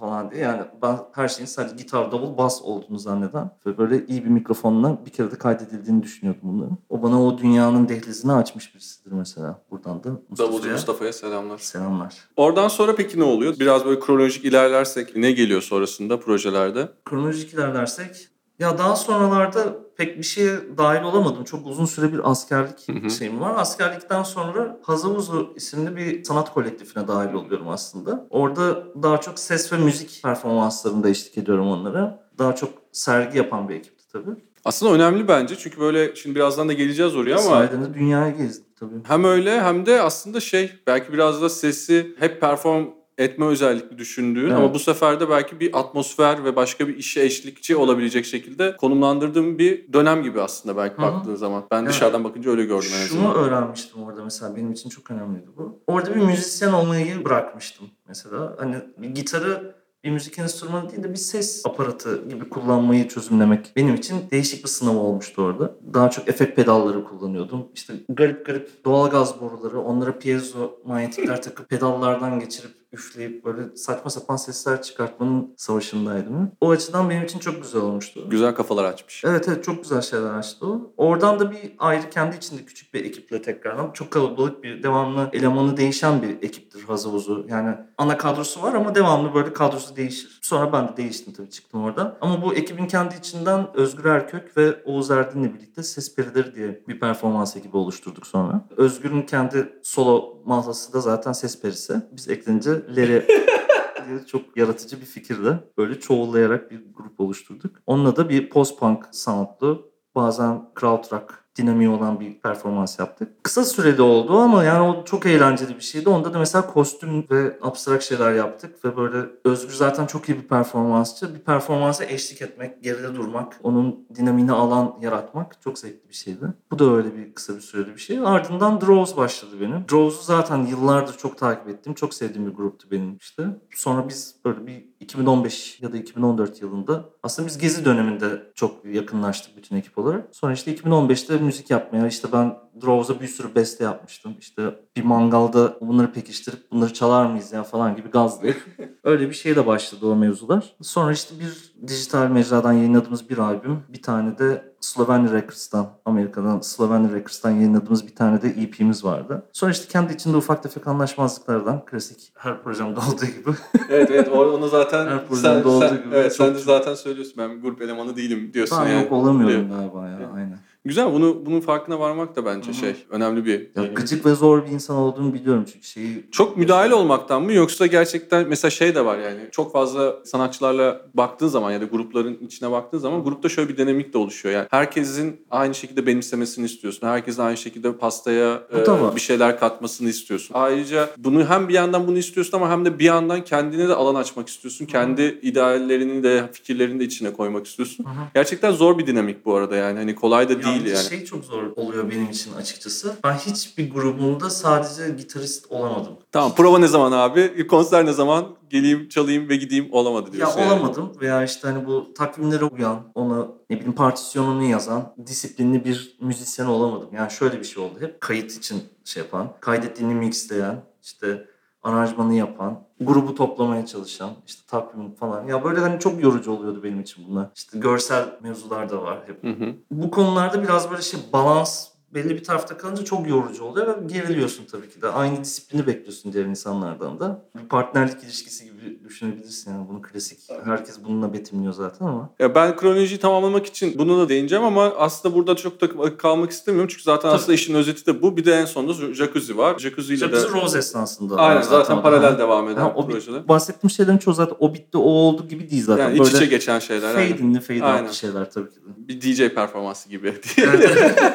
falan diye yani ben her şeyin sadece gitar, davul, bas olduğunu zanneden ve böyle iyi bir mikrofonla bir kere de kaydedildiğini düşünüyordum bunları. O bana o dünyanın dehlizini açmış birisidir mesela. Buradan da Mustafa'ya selamlar. Selamlar. Oradan sonra peki ne oluyor? Biraz böyle kronolojik ilerlersek ne geliyor sonrasında projelerde? Kronolojik dersek ya daha sonralarda pek bir şeye dahil olamadım. Çok uzun süre bir askerlik şeyim var. Askerlikten sonra Hazavuzu isimli bir sanat kolektifine dahil oluyorum aslında. Orada daha çok ses ve müzik performanslarında eşlik ediyorum onlara. Daha çok sergi yapan bir ekipti tabii. Aslında önemli bence çünkü böyle şimdi birazdan da geleceğiz oraya ama. Saydığında dünyayı gezdim tabii. Hem öyle hem de aslında şey belki biraz da sesi hep perform etme özellikli düşündüğün ama bu sefer de belki bir atmosfer ve başka bir işe eşlikçi olabilecek şekilde konumlandırdığım bir dönem gibi aslında belki baktığın zaman. Ben dışarıdan bakınca öyle gördüm. Şunu öğrenmiştim orada mesela benim için çok önemliydi bu. Orada bir müzisyen olmayı bırakmıştım mesela. Hani gitarı bir müzik enstrümanı değil de bir ses aparatı gibi kullanmayı çözümlemek benim için değişik bir sınav olmuştu orada. Daha çok efekt pedalları kullanıyordum. İşte garip doğalgaz boruları, onlara piezo manyetikler takıp pedallardan geçirip üfleyip böyle saçma sapan sesler çıkartmanın savaşındaydım. O açıdan benim için çok güzel olmuştu. Güzel kafalar açmış. Evet, çok güzel şeyler açtı o. Oradan da bir ayrı kendi içinde küçük bir ekiple tekrardan çok kalabalık bir devamlı elemanı değişen bir ekiptir Hazavuzu. Yani ana kadrosu var ama devamlı böyle kadrosu değişir. Sonra ben de değiştim tabii, çıktım oradan. Ama bu ekibin kendi içinden Özgür Erkök ve Oğuz Erdin'le birlikte Ses Perileri diye bir performans ekibi oluşturduk sonra. Özgür'ün kendi solo mağazası da zaten Ses Perisi. Biz eklenince Leri diye çok yaratıcı bir fikirle böyle çoğullayarak bir grup oluşturduk. Onunla da bir post-punk soundlu, bazen crowd rock dinamiği olan bir performans yaptık. Kısa sürede oldu ama yani o çok eğlenceli bir şeydi. Onda da mesela kostüm ve abstrakt şeyler yaptık ve böyle Özgür zaten çok iyi bir performansçı. Bir performansa eşlik etmek, geride durmak, onun dinamiğini alan yaratmak çok zevkli bir şeydi. Bu da öyle bir kısa bir süreli bir şey. Ardından Drows başladı benim. Drows'u zaten yıllardır çok takip ettiğim, çok sevdiğim bir gruptu benim işte. Sonra biz böyle bir 2015 ya da 2014 yılında aslında biz Gezi döneminde çok yakınlaştık bütün ekip olarak. Sonra işte 2015'te müzik yapmaya, işte ben Drows'a bir sürü beste yapmıştım. İşte bir mangalda bunları pekiştirip bunları çalar mıyız ya falan gibi gazlayıp öyle bir şeyle başladı o mevzular. Sonra işte bir dijital mecradan yayınladığımız bir albüm, bir tane de Amerika'dan Slovenia Records'tan yayınladığımız bir tane de EP'miz vardı. Sonra işte kendi içinde ufak tefek anlaşmazlıklardan, klasik her projemde olduğu gibi. evet onu zaten her projemde olduğu gibi. Evet, sen de zaten söylüyorsun, ben grup elemanı değilim diyorsun. Ben yani. Yok olamıyorum galiba ya, evet. Aynen. Güzel, bunun farkına varmak da bence önemli bir... Ya, gıcık ve zor bir insan olduğunu biliyorum çünkü şeyi... Çok müdahil olmaktan mı, yoksa gerçekten mesela şey de var yani, çok fazla sanatçılarla baktığın zaman ya da grupların içine baktığın zaman grupta şöyle bir dinamik de oluşuyor yani. Herkesin aynı şekilde benimsemesini istiyorsun. Herkesin aynı şekilde pastaya bir şeyler katmasını istiyorsun. Ayrıca bunu hem bir yandan bunu istiyorsun ama hem de bir yandan kendine de alan açmak istiyorsun. Kendi ideallerini de fikirlerini de içine koymak istiyorsun. Gerçekten zor bir dinamik bu arada yani. Hani kolay da değil. Yani. Şey çok zor oluyor benim için açıkçası. Ben hiçbir grubumda sadece gitarist olamadım. Tamam, prova ne zaman abi? Konser ne zaman? Geleyim, çalayım ve gideyim olamadı diyorsun. Ya olamadım yani. Veya işte hani bu takvimlere uyan, ona ne bileyim partisyonunu yazan disiplinli bir müzisyen olamadım. Yani şöyle bir şey oldu hep. Kayıt için şey yapan, kaydettiğini mixleyen, işte aranjmanı yapan, grubu toplamaya çalışan, işte takvim falan. Ya böyle hani çok yorucu oluyordu benim için bunlar. İşte görsel mevzular da var hep. Bu konularda biraz böyle şey, balans belli bir tarafta kalınca çok yorucu oluyor ve geriliyorsun tabii ki de. Aynı disiplini bekliyorsun diğer insanlardan da. Bir partnerlik ilişkisi gibi düşünebilirsin yani, bunu klasik. Herkes bununla betimliyor zaten ama. Ya ben kronolojiyi tamamlamak için bunu da değineceğim ama aslında burada çok da kalmak istemiyorum. Çünkü zaten tabii. Aslında işin özeti de bu. Bir de en sonunda jacuzzi var. Jacuzzi Rose esnasında. Aynen zaten paralel devam eden projeler. Bahsettiğim şeylerin çoğu zaten o bitti o oldu gibi değil zaten. Yani iç içe geçen şeyler. Fade in şeyler tabii ki de. Bir DJ performansı gibi. Evet.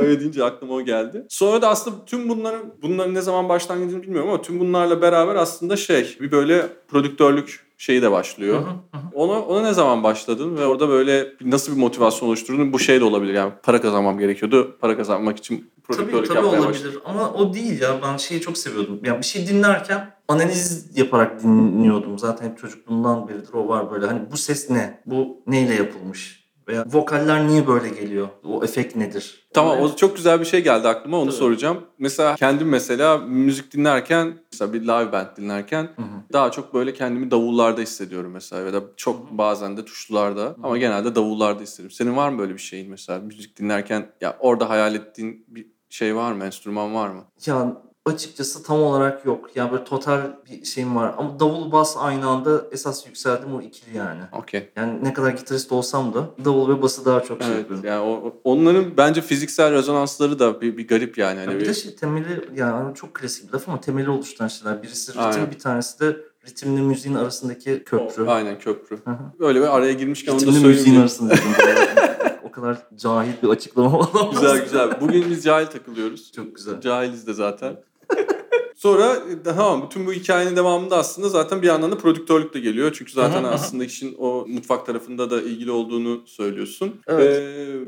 Öyle deyince aklıma o geldi. Sonra da aslında tüm bunların ne zaman başlangıcını bilmiyorum ama tüm bunlarla beraber aslında bir böyle prodüktörlük şeyi de başlıyor. Ona ne zaman başladın ve orada böyle nasıl bir motivasyon oluşturdun? Bu şey de olabilir yani, para kazanmam gerekiyordu. Para kazanmak için prodüktörlük yapmaya başladım. Tabii olabilir ama o değil ya, ben şeyi çok seviyordum. Yani bir şey dinlerken analiz yaparak dinliyordum. Zaten hep çocukluğumdan beridir o var böyle. Hani bu ses ne? Bu neyle yapılmış? Veya vokaller niye böyle geliyor? O efekt nedir? Tamam, o çok güzel bir şey geldi aklıma, onu tabii soracağım. Mesela kendim müzik dinlerken, mesela bir live band dinlerken daha çok böyle kendimi davullarda hissediyorum mesela. Ya da çok bazen de tuşlularda ama genelde davullarda hissediyorum. Senin var mı böyle bir şeyin mesela? Müzik dinlerken ya orada hayal ettiğin bir şey var mı? Enstrüman var mı? Ya açıkçası tam olarak yok. Yani böyle total bir şeyim var. Ama davul bas aynı anda esas yükseldim, o ikili yani. Okay. Yani ne kadar gitarist olsam da davul ve bası daha çok yapıyorum. Yani onların bence fiziksel rezonansları da bir garip yani. Hani ya bir de temeli yani çok klasik bir laf ama temeli oluşturan şeyler. Birisi ritim, bir tanesi de ritimle müziğin arasındaki köprü. Aynen köprü. Böyle bir araya girmişken onu da söyleyeyim. Ritimle müziğin arasındaki kadar cahil bir açıklama olamaz. Güzel. Bugün biz cahil takılıyoruz. Çok güzel. Cahiliz de zaten. Sonra tamam, bütün bu hikayenin devamında aslında zaten bir yandan da prodüktörlük de geliyor. Çünkü zaten aslında işin o mutfak tarafında da ilgili olduğunu söylüyorsun. Evet.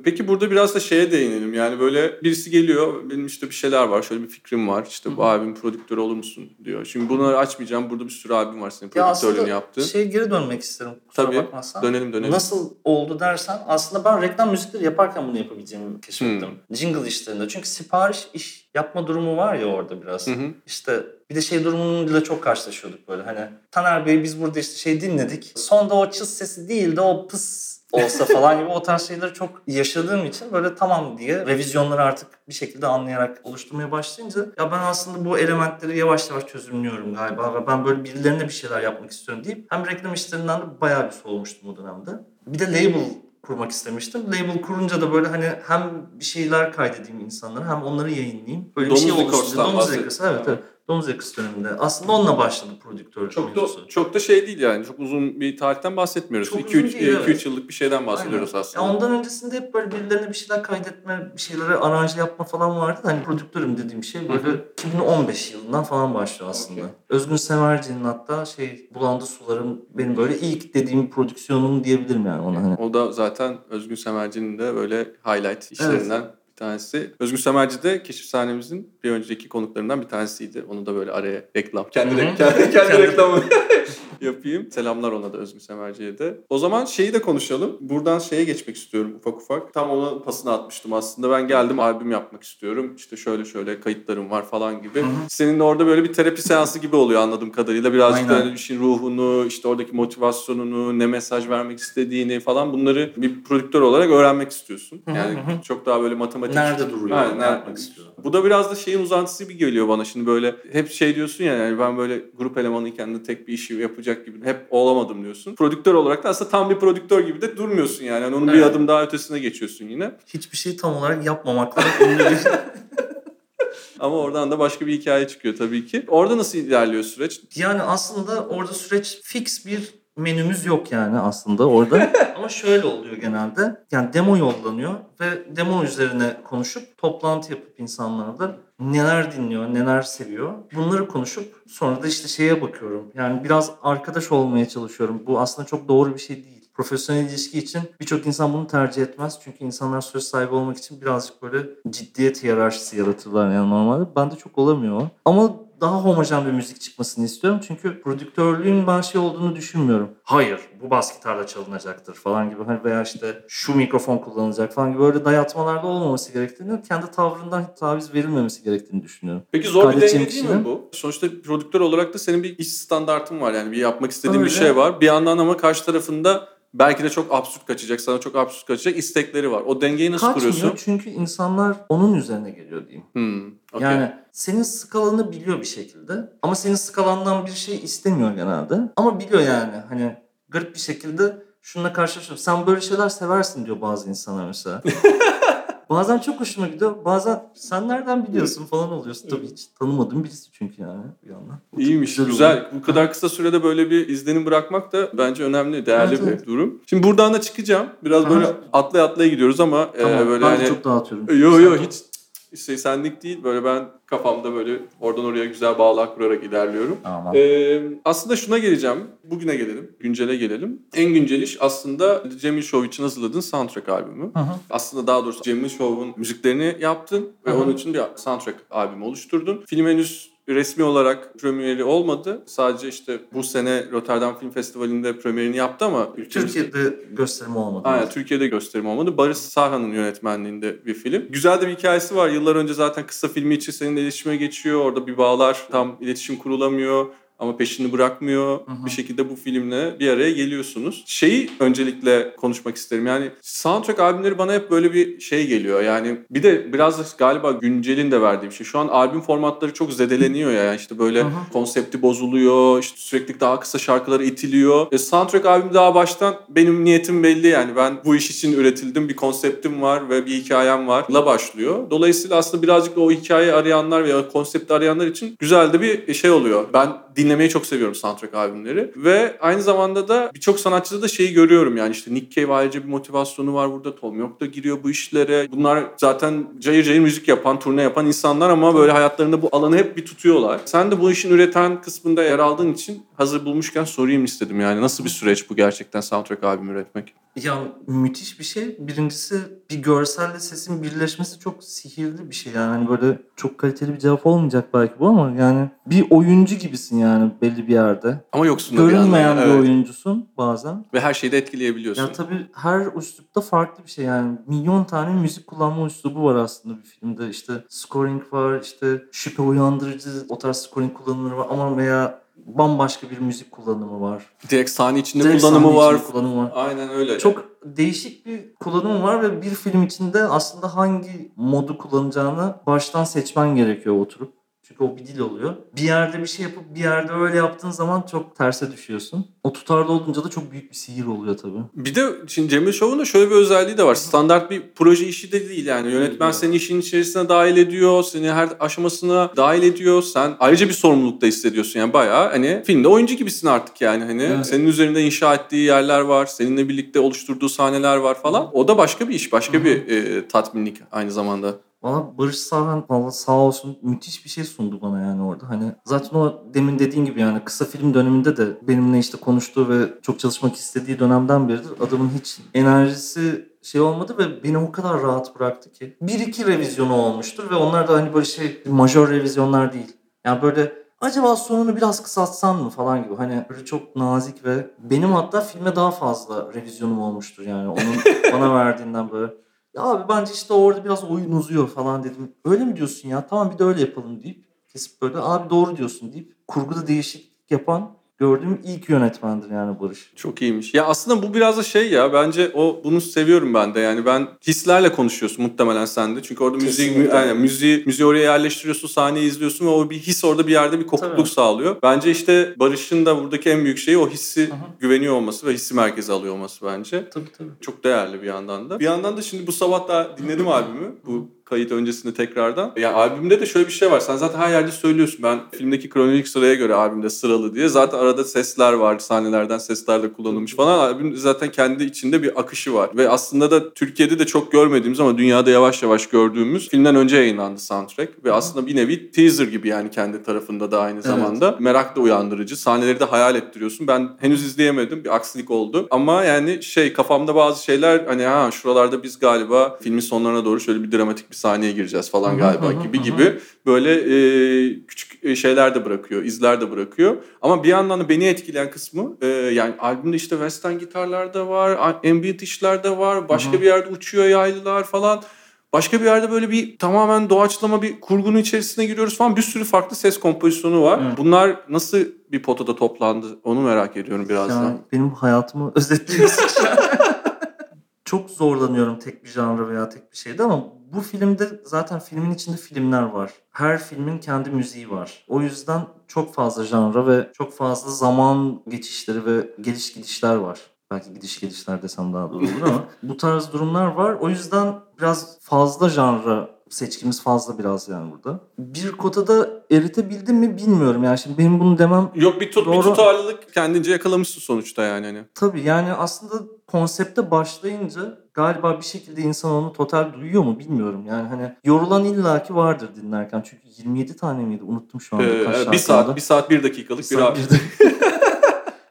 Peki burada biraz da şeye değinelim. Yani böyle birisi geliyor, benim işte bir şeyler var, şöyle bir fikrim var. İşte bu albümün prodüktörü olur musun diyor. Şimdi bunları açmayacağım. Burada bir sürü albüm var senin prodüktörlüğünü yaptığın. Şeye geri dönmek isterim. Tabii. Bakmazsan. Dönelim. Nasıl oldu dersen aslında ben reklam müzikleri yaparken bunu yapabileceğimi keşfettim. Jingle işlerinde. Çünkü sipariş iş yapma durumu var ya orada biraz. İşte bir de şey durumuyla çok karşılaşıyorduk böyle. Hani Taner Bey biz burada işte şey dinledik. Sonda o çıs sesi değil de o pıs olsa falan gibi o tarz şeyleri çok yaşadığım için böyle tamam diye revizyonları artık bir şekilde anlayarak oluşturmaya başlayınca ya ben aslında bu elementleri yavaş yavaş çözümlüyorum galiba ve ben böyle birilerine bir şeyler yapmak istiyorum deyip hem reklam işlerinden de bayağı bir soğumuştum o dönemde. Bir de label kurmak istemiştim. Label kurunca da böyle hani hem bir şeyler kaydedeyim insanlara hem onları yayınlayayım. Böyle domuz bir şey oluştu. Domuz rekorsu. Evet. Domuz rekorsu döneminde. Aslında onunla başladı prodüktörlük mevzusu. Çok da şey değil yani. Çok uzun bir tarihten bahsetmiyoruz. 2-3 yıllık bir şeyden bahsediyoruz aslında. Ya ondan öncesinde hep böyle birilerine bir şeyler kaydetme, bir şeylere aranje yapma falan vardı. Hani prodüktörüm dediğim şey böyle 2015 yılından falan başlıyor aslında. Okay. Özgün Semerci'nin hatta Bulandı Sularım benim böyle ilk dediğim prodüksiyonum diyebilirim yani ona. Hani. O da zaten Özgün Semerci'nin de böyle highlight işlerinden tanesi. Özgür Semerci de keşif sahnemizin bir önceki konuklarından bir tanesiydi. Onu da böyle araya reklam. Kendi reklamı yapayım. Selamlar ona da, Özgür Semerci'ye de. O zaman şeyi de konuşalım. Buradan şeye geçmek istiyorum ufak. Tam ona pasını atmıştım aslında. Ben geldim, albüm yapmak istiyorum. İşte şöyle kayıtlarım var falan gibi. Senin orada böyle bir terapi seansı gibi oluyor anladığım kadarıyla. Birazcık da işin ruhunu, işte oradaki motivasyonunu, ne mesaj vermek istediğini falan bunları bir prodüktör olarak öğrenmek istiyorsun. Yani çok daha böyle matematik nerede duruyor? Aynen, ne yapmak istiyor? Bu da biraz da şeyin uzantısı gibi geliyor bana. Şimdi böyle hep diyorsun ya, yani ben böyle grup elemanıyken de tek bir işi yapacak gibi hep olamadım diyorsun. Prodüktör olarak da aslında tam bir prodüktör gibi de durmuyorsun yani. Yani onun bir adım daha ötesine geçiyorsun yine. Hiçbir şeyi tam olarak yapmamakla ama oradan da başka bir hikaye çıkıyor tabii ki. Orada nasıl ilerliyor süreç? Yani aslında orada süreç fix bir menümüz yok yani aslında orada. Ama şöyle oluyor genelde. Yani demo yollanıyor ve demo üzerine konuşup toplantı yapıp insanlarla neler dinliyor, neler seviyor bunları konuşup sonra da işte şeye bakıyorum. Yani biraz arkadaş olmaya çalışıyorum. Bu aslında çok doğru bir şey değil. Profesyonel ilişki için birçok insan bunu tercih etmez. Çünkü insanlar söz sahibi olmak için birazcık böyle ciddiyet hiyerarşisi yaratırlar yani normalde. Bende çok olamıyor. Ama daha homojen bir müzik çıkmasını istiyorum. Çünkü prodüktörlüğün ben olduğunu düşünmüyorum. Hayır, bu bas gitarla çalınacaktır falan gibi. Veya işte şu mikrofon kullanılacak falan gibi. Böyle dayatmalarda olmaması gerektiğini, kendi tavrından hiç taviz verilmemesi gerektiğini düşünüyorum. Peki zor bir denge değil mi bu? Sonuçta prodüktör olarak da senin bir iş standartın var. Yani bir yapmak istediğin bir şey var. Bir yandan ama karşı tarafında belki de çok absürt kaçacak, sana çok absürt kaçacak istekleri var. O dengeyi nasıl kuruyorsun? Kaçmıyor çünkü insanlar onun üzerine geliyor diyeyim. Yani senin skalanı biliyor bir şekilde ama senin skalandan bir şey istemiyor genelde. Ama biliyor yani hani garip bir şekilde şununla karşılaşıyorum. Sen böyle şeyler seversin diyor bazı insanlar mesela. Bazen çok hoşuma gidiyor. Bazen sen nereden biliyorsun falan oluyorsun. Tabii hiç tanımadığım birisi çünkü yani bir yandan. İyiymiş, güzel. Bu kadar kısa sürede böyle bir izlenim bırakmak da bence önemli, değerli bir durum. Şimdi buradan da çıkacağım. Biraz böyle atlaya gidiyoruz ama tamam, böyle ben de çok dağıtıyorum. Yo hiç senlik değil. Böyle ben kafamda böyle oradan oraya güzel bağlar kurarak ilerliyorum. Tamam. Aslında şuna geleceğim. Bugüne gelelim. Güncele gelelim. En güncel iş aslında Cemil Show için hazırladığın soundtrack albümü. Aslında daha doğrusu Cemil Show'un müziklerini yaptın ve onun için bir soundtrack albümü oluşturdun. Film henüz resmi olarak premieri olmadı. Sadece işte bu sene Rotterdam Film Festivali'nde premierini yaptı ama Türkiye'de gösterimi olmadı. Aynen, Türkiye'de gösterimi olmadı. Barış Sarhan'ın yönetmenliğinde bir film. Güzel de bir hikayesi var. Yıllar önce zaten kısa filmi için seninle iletişime geçiyor. Orada bir bağlar, tam iletişim kurulamıyor. Ama peşini bırakmıyor. Bir şekilde bu filmle bir araya geliyorsunuz. Öncelikle konuşmak isterim. Yani soundtrack albümleri bana hep böyle bir geliyor. Yani bir de biraz da galiba güncelin de verdiği bir şey. Şu an albüm formatları çok zedeleniyor ya. Yani işte böyle konsepti bozuluyor. İşte sürekli daha kısa şarkılara itiliyor. Soundtrack albüm daha baştan benim niyetim belli yani. Ben bu iş için üretildim. Bir konseptim var ve bir hikayem varla başlıyor. Dolayısıyla aslında birazcık o hikayeyi arayanlar veya konsepti arayanlar için güzel de bir oluyor. Ben dinlemeyi çok seviyorum soundtrack albümleri. Ve aynı zamanda da birçok sanatçıda da şeyi görüyorum yani işte Nick Cave ayrıca bir motivasyonu var burada. Tom York da giriyor bu işlere. Bunlar zaten cayır cayır müzik yapan, turne yapan insanlar ama böyle hayatlarında bu alanı hep bir tutuyorlar. Sen de bu işin üreten kısmında yer aldığın için hazır bulmuşken sorayım istedim yani. Nasıl bir süreç bu gerçekten soundtrack albüm üretmek? Ya müthiş bir şey. Birincisi bir görselle sesin birleşmesi çok sihirli bir şey yani. Böyle çok kaliteli bir cevap olmayacak belki bu ama yani bir oyuncu gibisin yani belli bir yerde. Ama yoksun da bir anda. Görünmeyen bir oyuncusun bazen. Ve her şeyi de etkileyebiliyorsun. Ya tabii her üslupta farklı bir şey yani. Milyon tane müzik kullanma üslubu var aslında bir filmde. İşte scoring var, işte şüphe uyandırıcı o tarz scoring kullanımları var ama veya bambaşka bir müzik kullanımı var. Direkt sahne içinde kullanımı var. Aynen öyle. Çok değişik bir kullanımı var ve bir film içinde aslında hangi modu kullanacağını baştan seçmen gerekiyor oturup. Çünkü o bir dil oluyor. Bir yerde bir şey yapıp bir yerde öyle yaptığın zaman çok terse düşüyorsun. O tutarlı olunca da çok büyük bir sihir oluyor tabii. Bir de şimdi Cemil Şov'un da şöyle bir özelliği de var. Standart bir proje işi de değil yani. Yönetmen seni işin içerisine dahil ediyor. Seni her aşamasına dahil ediyor. Sen ayrıca bir sorumluluk da hissediyorsun. Yani bayağı hani filmde oyuncu gibisin artık yani. Hani evet. Senin üzerinde inşa ettiği yerler var. Seninle birlikte oluşturduğu sahneler var falan. O da başka bir iş. Başka bir tatminlik aynı zamanda. Valla Barış Sarhan valla sağ olsun müthiş bir şey sundu bana yani orada. Hani zaten o demin dediğin gibi yani kısa film döneminde de benimle işte konuştuğu ve çok çalışmak istediği dönemden beridir. Adamın hiç enerjisi şey olmadı ve beni o kadar rahat bıraktı ki. 1-2 revizyonu olmuştur ve onlar da hani böyle şey majör revizyonlar değil. Yani böyle acaba sonunu biraz kısaltsan mı falan gibi. Hani böyle çok nazik ve benim hatta filme daha fazla revizyonum olmuştur yani. Onun bana verdiğinden böyle. Ya abi bence işte orada biraz oyun uzuyor falan dedim. Öyle mi diyorsun ya? Tamam bir de öyle yapalım deyip kesip böyle abi doğru diyorsun deyip kurguda değişiklik yapan gördüğüm ilk yönetmendir yani Barış. Çok iyiymiş. Ya aslında bu biraz da şey ya bence bunu seviyorum ben de yani ben hislerle konuşuyorsun muhtemelen sen de. Çünkü orada müziği oraya yerleştiriyorsun, sahneyi izliyorsun ve o bir his orada bir yerde bir kopukluk sağlıyor. Bence işte Barış'ın da buradaki en büyük şeyi o hissi güveniyor olması ve hissi merkeze alıyor olması bence. Tabii. Çok değerli bir yandan da. Bir yandan da şimdi bu sabah da dinledim albümü. Bu kayıt öncesinde tekrardan. Yani albümde de şöyle bir şey var. Sen zaten her yerde söylüyorsun. Ben filmdeki kronolojik sıraya göre albümde sıralı diye. Zaten arada sesler var. Sahnelerden sesler de kullanılmış falan. Albüm zaten kendi içinde bir akışı var. Ve aslında da Türkiye'de de çok görmediğimiz ama dünyada yavaş yavaş gördüğümüz filmden önce yayınlandı soundtrack. Ve aslında bir nevi teaser gibi yani kendi tarafında da aynı zamanda. Evet. Merak da uyandırıcı. Sahneleri de hayal ettiriyorsun. Ben henüz izleyemedim. Bir aksilik oldu. Ama yani şey kafamda bazı şeyler hani şuralarda biz galiba filmin sonlarına doğru şöyle bir dramatik bir sahneye gireceğiz falan galiba gibi böyle küçük şeyler de bırakıyor, izler de bırakıyor. Ama bir yandan da beni etkileyen kısmı yani albümde işte western gitarlar da var, ambient işler de var, başka bir yerde uçuyor yaylılar falan. Başka bir yerde böyle bir tamamen doğaçlama bir kurgunun içerisine giriyoruz falan. Bir sürü farklı ses kompozisyonu var. Evet. Bunlar nasıl bir potada toplandı onu merak ediyorum birazdan. Yani benim hayatımı özetliyorsun şu an. Çok zorlanıyorum tek bir janra veya tek bir şeyde ama bu filmde zaten filmin içinde filmler var. Her filmin kendi müziği var. O yüzden çok fazla janra ve çok fazla zaman geçişleri ve geliş gidişler var. Belki gidiş gelişler desem daha doğru olur ama bu tarz durumlar var. O yüzden biraz fazla janra seçkimiz fazla biraz yani burada. Bir kotada eritebildim mi bilmiyorum yani şimdi benim bunu demem... Yok bir tutarlılık kendince yakalamışsın sonuçta yani. Tabii yani aslında konsepte başlayınca galiba bir şekilde insan onu total duyuyor mu bilmiyorum. Yani hani yorulan illaki vardır dinlerken çünkü 27 tane miydi unuttum şu anda kaç şarkıda. Bir saat bir dakikalık.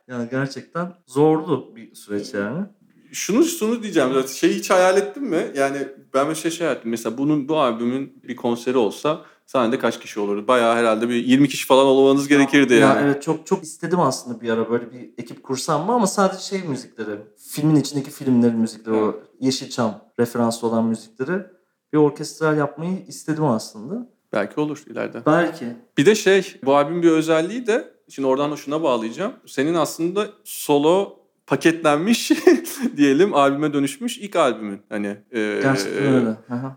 Yani gerçekten zorlu bir süreç yani. Şunu diyeceğim zaten hiç hayal ettin mi? Yani ben bir şey hayal ettim mesela bu albümün bir konseri olsa... Sahnede kaç kişi olurdu? Bayağı herhalde bir 20 kişi falan olmanız gerekirdi yani. Evet çok istedim aslında bir ara böyle bir ekip kursam mı ama sadece müzikleri. Filmin içindeki filmlerin müzikleri o Yeşilçam referanslı olan müzikleri bir orkestral yapmayı istedim aslında. Belki olur ileride. Belki. Bir de bu albümün bir özelliği de şimdi oradan da şuna bağlayacağım. Senin aslında solo paketlenmiş diyelim albüme dönüşmüş ilk albümün hani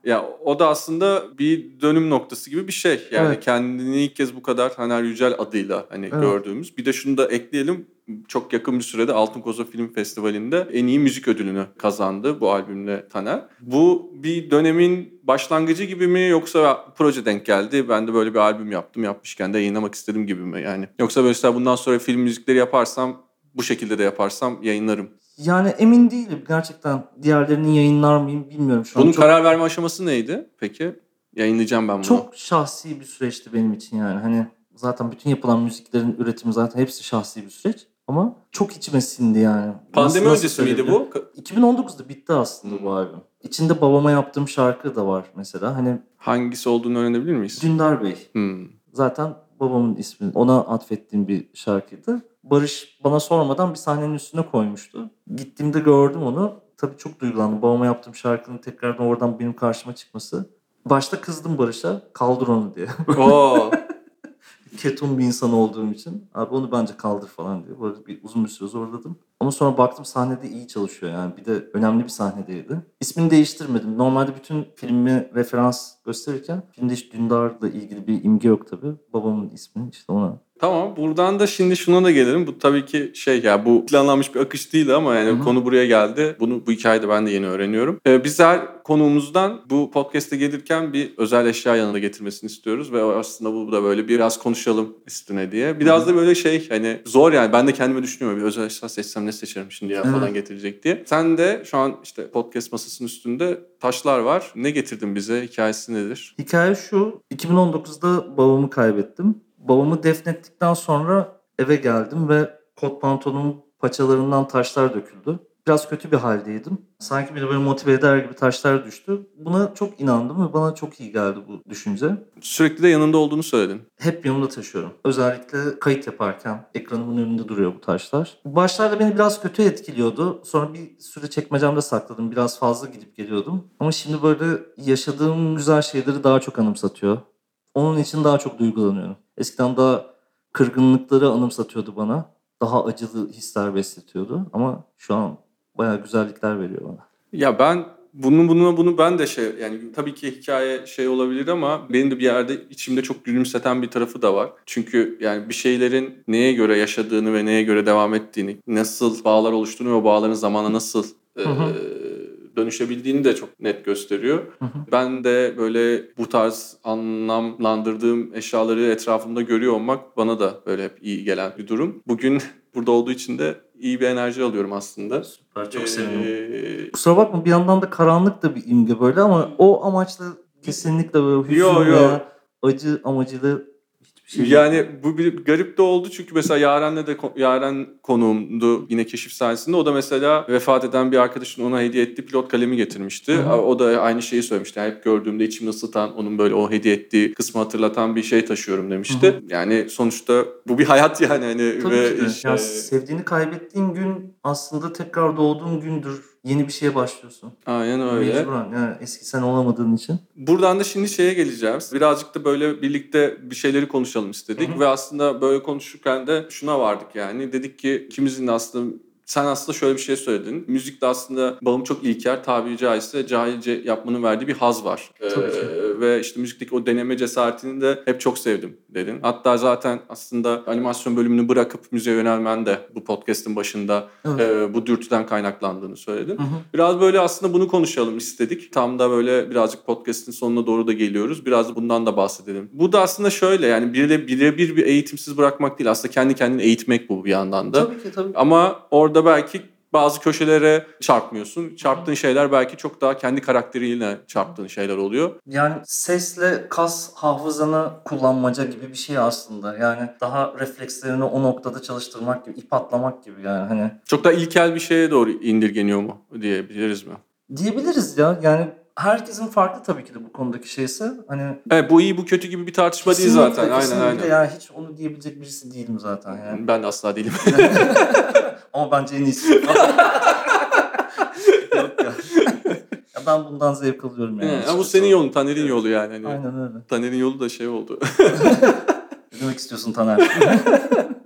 ya o da aslında bir dönüm noktası gibi bir şey yani evet. Kendini ilk kez bu kadar Taner Yücel adıyla hani evet. Gördüğümüz bir de şunu da ekleyelim çok yakın bir sürede Altın Koza Film Festivali'nde en iyi müzik ödülünü kazandı bu albümle Taner. Bu bir dönemin başlangıcı gibi mi yoksa proje denk geldi ben de böyle bir albüm yaptım yapmışken de yayınlamak istedim gibi mi yani yoksa böyle bundan sonra film müzikleri yaparsam bu şekilde de yaparsam yayınlarım. Yani emin değilim gerçekten diğerlerini yayınlar mıyım bilmiyorum şu an. Bunun karar verme aşaması neydi peki? Yayınlayacağım ben bunu. Çok şahsi bir süreçti benim için yani. Hani zaten bütün yapılan müziklerin üretimi zaten hepsi şahsi bir süreç. Ama çok içime sindi yani. Pandemi öncesi miydi bu? 2019'da bitti aslında bu albüm. İçinde babama yaptığım şarkı da var mesela. Hani hangisi olduğunu öğrenebilir miyiz? Dündar Bey. Zaten babamın ismi. Ona atfettiğim bir şarkıydı. Barış bana sormadan bir sahnenin üstüne koymuştu. Gittiğimde gördüm onu. Tabii çok duygulandım. Babama yaptığım şarkının tekrardan oradan benim karşıma çıkması. Başta kızdım Barış'a. Kaldır onu diye. Ketum bir insan olduğum için. Abi onu bence kaldır falan diye. Böyle bir uzun bir süre zorladım. Ama sonra baktım sahnede iyi çalışıyor yani. Bir de önemli bir sahnedeydi. İsmini değiştirmedim. Normalde bütün filmi referans gösterirken filmde hiç Dündar'la ilgili bir imge yok tabii. Babamın ismini işte ona. Tamam buradan da şimdi şuna da gelelim. Bu tabii ki ya bu planlanmış bir akış değil ama yani konu buraya geldi. Bunu bu hikayede ben de yeni öğreniyorum. Bizler konuğumuzdan bu podcast'e gelirken bir özel eşya yanına getirmesini istiyoruz ve aslında bu da böyle biraz konuşalım üstüne diye. Biraz da böyle hani zor yani ben de kendime düşünüyorum. Bir özel eşya seçsem ne seçerim şimdi ya falan getirecek diye. Sen de şu an işte podcast masasının üstünde taşlar var. Ne getirdin bize? Hikayesi nedir? Hikaye şu. 2019'da babamı kaybettim. Babamı defnettikten sonra eve geldim ve kot pantolonumun paçalarından taşlar döküldü. Biraz kötü bir haldeydim. Sanki beni böyle motive eder gibi taşlar düştü. Buna çok inandım ve bana çok iyi geldi bu düşünce. Sürekli de yanında olduğunu söyledin. Hep yanımda taşıyorum. Özellikle kayıt yaparken ekranımın önünde duruyor bu taşlar. Başlarda beni biraz kötü etkiliyordu. Sonra bir süre çekmecemde sakladım. Biraz fazla gidip geliyordum. Ama şimdi böyle yaşadığım güzel şeyleri daha çok anımsatıyor. Onun için daha çok duygulanıyorum. Eskiden daha kırgınlıkları anımsatıyordu bana. Daha acılı hisler besletiyordu. Ama şu an bayağı güzellikler veriyor bana. Ya ben bunu ben de yani tabii ki hikaye olabilir ama benim de bir yerde içimde çok gülümseten bir tarafı da var. Çünkü yani bir şeylerin neye göre yaşadığını ve neye göre devam ettiğini, nasıl bağlar oluştuğunu ve o bağların zamanla nasıl dönüşebildiğini de çok net gösteriyor. Ben de böyle bu tarz anlamlandırdığım eşyaları etrafımda görüyor olmak bana da böyle hep iyi gelen bir durum. Bugün burada olduğu için de iyi bir enerji alıyorum aslında. Süper, çok seviyorum. Kusura bakma bir yandan da karanlık da bir imge böyle ama o amaçla kesinlikle böyle hüzün veya acı amacıyla yani bu bir garip de oldu çünkü mesela Yaren konuğumdu yine keşif sahnesinde. O da mesela vefat eden bir arkadaşının ona hediye ettiği pilot kalemi getirmişti. O da aynı şeyi söylemişti. Yani hep gördüğümde içimi ısıtan, onun böyle o hediye ettiği kısmı hatırlatan bir şey taşıyorum demişti. Yani sonuçta bu bir hayat yani. Tabii ve ki ya sevdiğini kaybettiğin gün aslında tekrar doğduğun gündür. Yeni bir şeye başlıyorsun. Aynen öyle. Mecburen yani eski sen olamadığın için. Buradan da şimdi şeye geleceğiz. Birazcık da böyle birlikte bir şeyleri konuşalım istedik. Ve aslında böyle konuşurken de şuna vardık yani. Dedik ki ikimizin de aslında sen aslında şöyle bir şey söyledin. Müzikte aslında bağım çok ilker, tabiri caizse cahilce yapmanın verdiği bir haz var. Ve işte müzikteki o deneme cesaretini de hep çok sevdim dedin. Hatta zaten aslında animasyon bölümünü bırakıp müziğe yönelmen de bu podcast'in başında bu dürtüden kaynaklandığını söyledin. Biraz böyle aslında bunu konuşalım istedik. Tam da böyle birazcık podcast'in sonuna doğru da geliyoruz. Biraz bundan da bahsedelim. Bu da aslında şöyle yani birebir bir eğitimsiz bırakmak değil. Aslında kendi kendini eğitmek bu bir yandan da. Tabii ki. Ama orada belki bazı köşelere çarpmıyorsun. Çarptığın şeyler belki çok daha kendi karakteriyle çarptığın şeyler oluyor. Yani sesle kas hafızanı kullanmaca gibi bir şey aslında. Yani daha reflekslerini o noktada çalıştırmak gibi, ip atlamak gibi yani hani. Çok daha ilkel bir şeye doğru indirgeniyor mu diyebiliriz mi? Diyebiliriz ya. Yani herkesin farklı tabii ki de bu konudaki şeyse. Hani evet, bu iyi bu kötü gibi bir tartışma değil zaten. Aynen. Ya hiç onu diyebilecek birisi değilim zaten yani. Ben de asla değilim. Ama bence en iyisi. Yok ya. Ya ben bundan zevk alıyorum yani. Ya bu senin yolun, Taner'in yolu yani. Aynen öyle. Taner'in yolu da oldu. Ne demek istiyorsun Taner?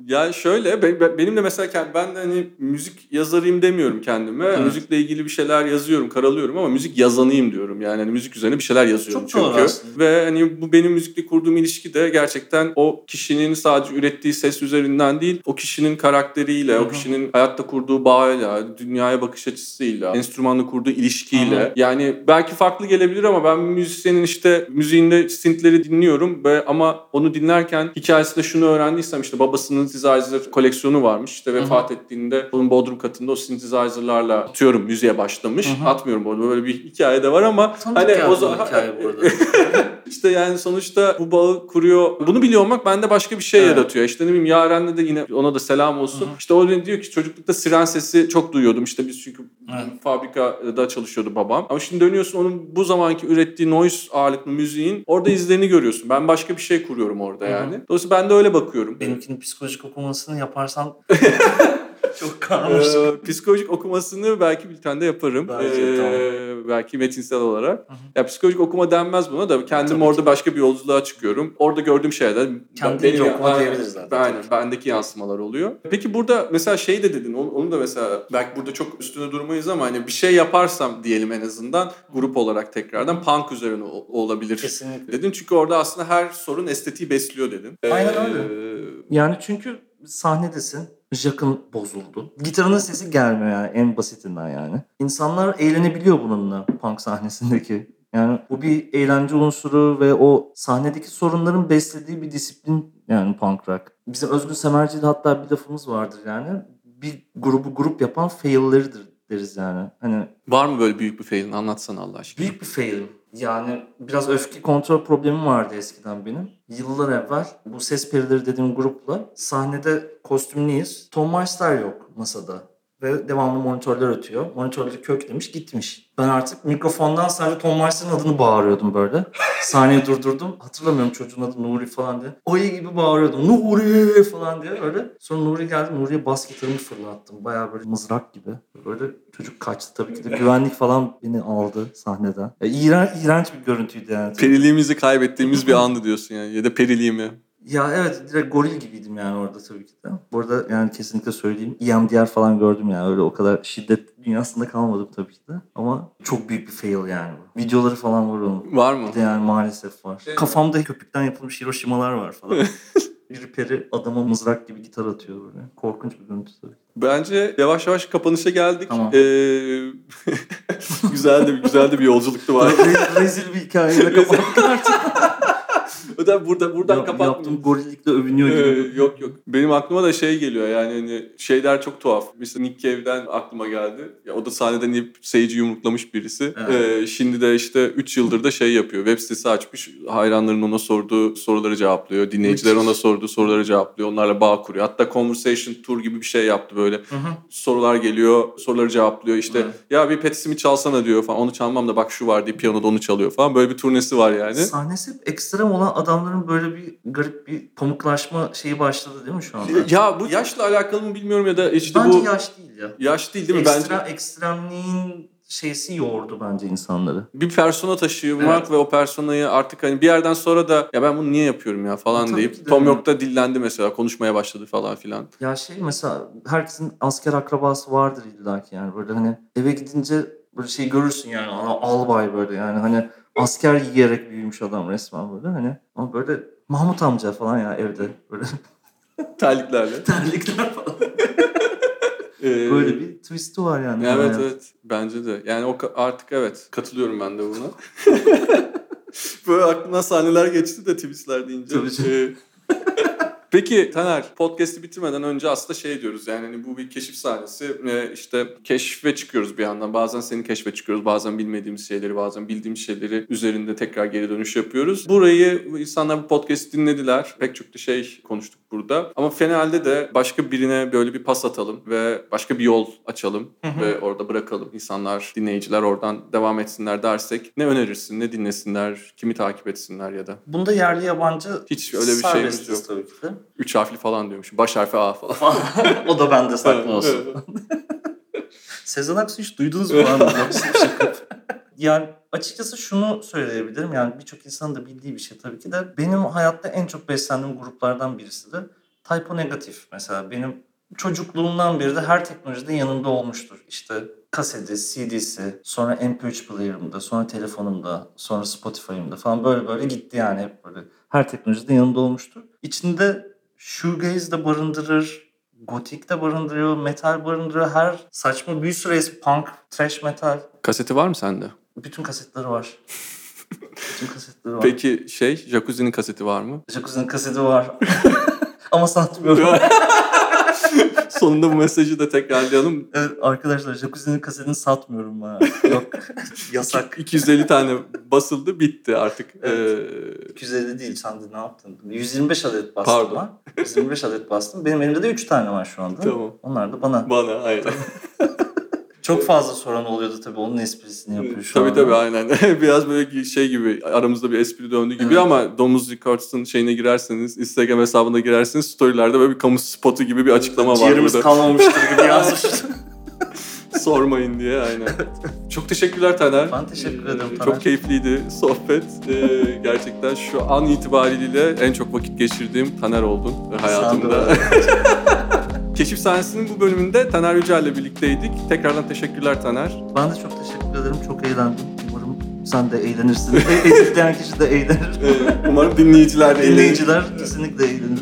Ya şöyle, benim de mesela ben de hani müzik yazarıyım demiyorum kendime. Evet. Müzikle ilgili bir şeyler yazıyorum, karalıyorum ama müzik yazanıyım diyorum. Yani hani müzik üzerine bir şeyler yazıyorum çok çünkü. Doğru aslında. Ve hani bu benim müzikle kurduğum ilişki de gerçekten o kişinin sadece ürettiği ses üzerinden değil, o kişinin karakteriyle, hı-hı, o kişinin hayatta kurduğu bağıyla, dünyaya bakış açısıyla, enstrümanla kurduğu ilişkiyle. Hı-hı. Yani belki farklı gelebilir ama ben müzisyenin işte müziğinde synth'leri dinliyorum ve ama onu dinlerken hikayesinde şunu öğrendiysem işte babasının synthesizer koleksiyonu varmış. İşte vefat, hı-hı, ettiğinde onun bodrum katında o synthesizer'larla atıyorum müziğe başlamış. Hı-hı. Atmıyorum bu arada, böyle bir hikaye de var ama sanırım hani o zaman hikaye bu arada. İşte yani sonuçta bu bağı kuruyor. Bunu biliyor olmak bende başka bir şey, evet, yaratıyor. İşte ne bileyim Yaren'le de yine ona da selam olsun. Hı-hı. İşte o diyor ki çocuklukta siren sesi çok duyuyordum. İşte biz çünkü, evet, fabrikada çalışıyordu babam. Ama şimdi dönüyorsun onun bu zamanki ürettiği noise ağırlıklı müziğin orada izlerini görüyorsun. Ben başka bir şey kuruyorum orada yani. Hı-hı. Dolayısıyla ben de öyle bakıyorum. Benimkinin psikolojik okumasını yaparsan... Çok karmaşık. Psikolojik okumasını belki bir tane de yaparım. Tamam. Belki metinsel olarak. Hı hı. Ya psikolojik okuma denmez buna da kendim tabii orada ki başka bir yolculuğa çıkıyorum. Orada gördüğüm şeyler kendini okuma diyebiliriz zaten. Aynen. Bendeki yansımalar oluyor. Peki burada mesela şey de dedin. Onu da mesela belki burada çok üstüne durmayız ama hani bir şey yaparsam diyelim en azından grup olarak tekrardan punk üzerine olabilir. Kesinlikle. Dedin çünkü orada aslında her sorun estetiği besliyor dedin. Aynen öyle. Yani çünkü sahnedesin. Jack'ın bozuldu. Gitarının sesi gelmiyor yani en basitinden yani. İnsanlar eğlenebiliyor bununla punk sahnesindeki. Yani bu bir eğlence unsuru ve o sahnedeki sorunların beslediği bir disiplin yani punk rock. Bizim Özgün Semerci'de hatta bir lafımız vardır yani. Bir grubu grup yapan fail'leridir deriz yani. Hani var mı böyle büyük bir fail'in? Anlatsana Allah aşkına. Büyük bir fail'im. Yani biraz öfke kontrol problemim vardı eskiden benim. Yıllar evvel bu Ses Perileri dediğim grupla sahnede kostümlüyüz. Tonmaçlar yok masada ve devamlı monitörler ötüyor. Monitörleri köklemiş gitmiş. Ben artık mikrofondan sadece tonmaçların adını bağırıyordum böyle. Sahneyi durdurdum. Hatırlamıyorum çocuğun adı Nuri falan diye. Ayı gibi bağırıyordum. Nuri falan diye öyle. Sonra Nuri geldi. Nuri'ye bas gitarımı fırlattım. Bayağı böyle mızrak gibi. Böyle çocuk kaçtı tabii ki de. Güvenlik falan beni aldı sahneden. İğrenç bir görüntüydü yani. Periliğimizi kaybettiğimiz bir andı diyorsun yani. Ya da periliğimi. Ya evet direkt goril gibiydim yani orada tabii ki de. Bu arada yani kesinlikle söyleyeyim EMDR falan gördüm yani öyle o kadar şiddet dünyasında kalmadım tabii ki de. Ama çok büyük bir fail yani bu. Videoları falan var onun. Var mı? Bir de yani maalesef var. Evet. Kafamda köpükten yapılmış Hiroşimalar var falan. Bir peri adama mızrak gibi gitar atıyor böyle. Korkunç bir görüntü tabii. Bence yavaş yavaş kapanışa geldik. Tamam. Güzel de bir yolculuktu var. Rezil bir hikayeyle kapattık artık. O da buradan kapattım. Yaptığım gorillikle övünüyor gibi. Yok. Benim aklıma da şey geliyor yani hani şeyler çok tuhaf. Mesela Nick Cave'den aklıma geldi. Ya o da sahneden inip seyirci yumruklamış birisi. Evet. Şimdi de işte 3 yıldır da şey yapıyor. Web sitesi açmış. Hayranların ona sorduğu soruları cevaplıyor. Dinleyiciler ona sorduğu soruları cevaplıyor. Onlarla bağ kuruyor. Hatta conversation tour gibi bir şey yaptı böyle. Hı-hı. Sorular geliyor. Soruları cevaplıyor. İşte hı-hı, ya bir Pet Smith çalsana diyor falan. Onu çalmam da bak şu var diye piyanoda onu çalıyor falan. Böyle bir turnesi var yani. Sahnesi ekstrem olan adamların böyle bir garip bir pamuklaşma şeyi başladı değil mi şu anda? Ya bu yaşla alakalı mı bilmiyorum ya da işte bence bu... Bence yaş değil ya. Yaş değil değil mi? Bence... Ekstremliğin şeysi yoğurdu bence insanları. Bir persona taşıyor Mark, evet, ve o personayı artık hani bir yerden sonra da ya ben bunu niye yapıyorum ya falan deyip Tom York'ta dillendi mesela, konuşmaya başladı falan filan. Ya şey mesela herkesin asker akrabası vardır illaki yani böyle hani eve gidince böyle şey görürsün yani albay böyle yani hani asker giyerek büyümüş adam resmen böyle hani. Ama böyle Mahmut amca falan ya evde böyle. Terliklerle. Terlikler falan. Böyle bir twist'i var yani. Evet hayat. Evet bence de. Yani o artık evet katılıyorum ben de buna. Böyle aklımdan sahneler geçti de twist'ler deyince. Tabii ki. Peki Taner, podcast'i bitirmeden önce aslında şey diyoruz yani hani bu bir keşif sahnesi, işte keşfe çıkıyoruz bir yandan, bazen seni keşfe çıkıyoruz, bazen bilmediğimiz şeyleri, bazen bildiğimiz şeyleri üzerinde tekrar geri dönüş yapıyoruz. Burayı insanlar bu podcast'i dinlediler, pek çok da şey konuştuk burada ama finalde de başka birine böyle bir pas atalım ve başka bir yol açalım, hı-hı, ve orada bırakalım insanlar, dinleyiciler oradan devam etsinler dersek ne önerirsin, ne dinlesinler, kimi takip etsinler ya da? Bunda yerli yabancı hiç öyle bir şeyimiz yok tabii ki de. 3 harfli falan diyormuşum. Baş harfi A falan. O da bende saklı olsun. Sezen Aksu hiç duydunuz mu? Yani açıkçası şunu söyleyebilirim. Yani birçok insanın da bildiği bir şey tabii ki de. Benim hayatta en çok beslendiğim gruplardan birisi de Typo negatif mesela benim çocukluğumdan beri de her teknolojide yanımda olmuştur. İşte kaseti, CD'si, sonra MP3 player'ımda, sonra telefonumda, sonra Spotify'ımda falan böyle gitti yani hep böyle. Her teknolojide yanımda olmuştur. İçinde shoegaze de barındırır, gotik de barındırıyor, metal barındırıyor. Her saçma bir sürü punk, thrash metal. Kaseti var mı sende? Bütün kasetleri var. Bütün kasetleri var. Peki Jacuzzi'nin kaseti var mı? Jacuzzi'nin kaseti var. Ama satmıyorum. Sonunda bu mesajı da tekrarlayalım. Evet arkadaşlar, Jacuzzi'nin kasetini satmıyorum ben. Yok. Yasak. 250 tane basıldı, bitti artık. Evet. 250 değil, sen de ne yaptın? 125 adet bastım. Pardon. 125 adet bastım. Benim elimde de 3 tane var şu anda. Tamam. Onlar da bana. Bana aynen. Çok fazla soran oluyordu tabii, onun esprisini yapıyor şu an. Tabii aynen. Biraz böyle şey gibi, aramızda bir espri döndü gibi evet. Ama Domuz Records'ın şeyine girerseniz, Instagram hesabına girerseniz storylerde böyle bir kamu spotu gibi bir açıklama var. Ciğerimiz kalmamıştır gibi yazmıştım. Sormayın diye aynen. Çok teşekkürler Taner. Ben teşekkür ederim Taner. Çok keyifliydi sohbet. Gerçekten şu an itibariyle en çok vakit geçirdiğim Taner oldun hayatımda. Keşif Sahnesi'nin bu bölümünde Taner Yücel'le birlikteydik. Tekrardan teşekkürler Taner. Ben de çok teşekkür ederim. Çok eğlendim. Umarım sen de eğlenirsin. Editleyen kişi de eğlenir. Umarım dinleyiciler de eğlenir. Dinleyiciler kesinlikle eğlenir.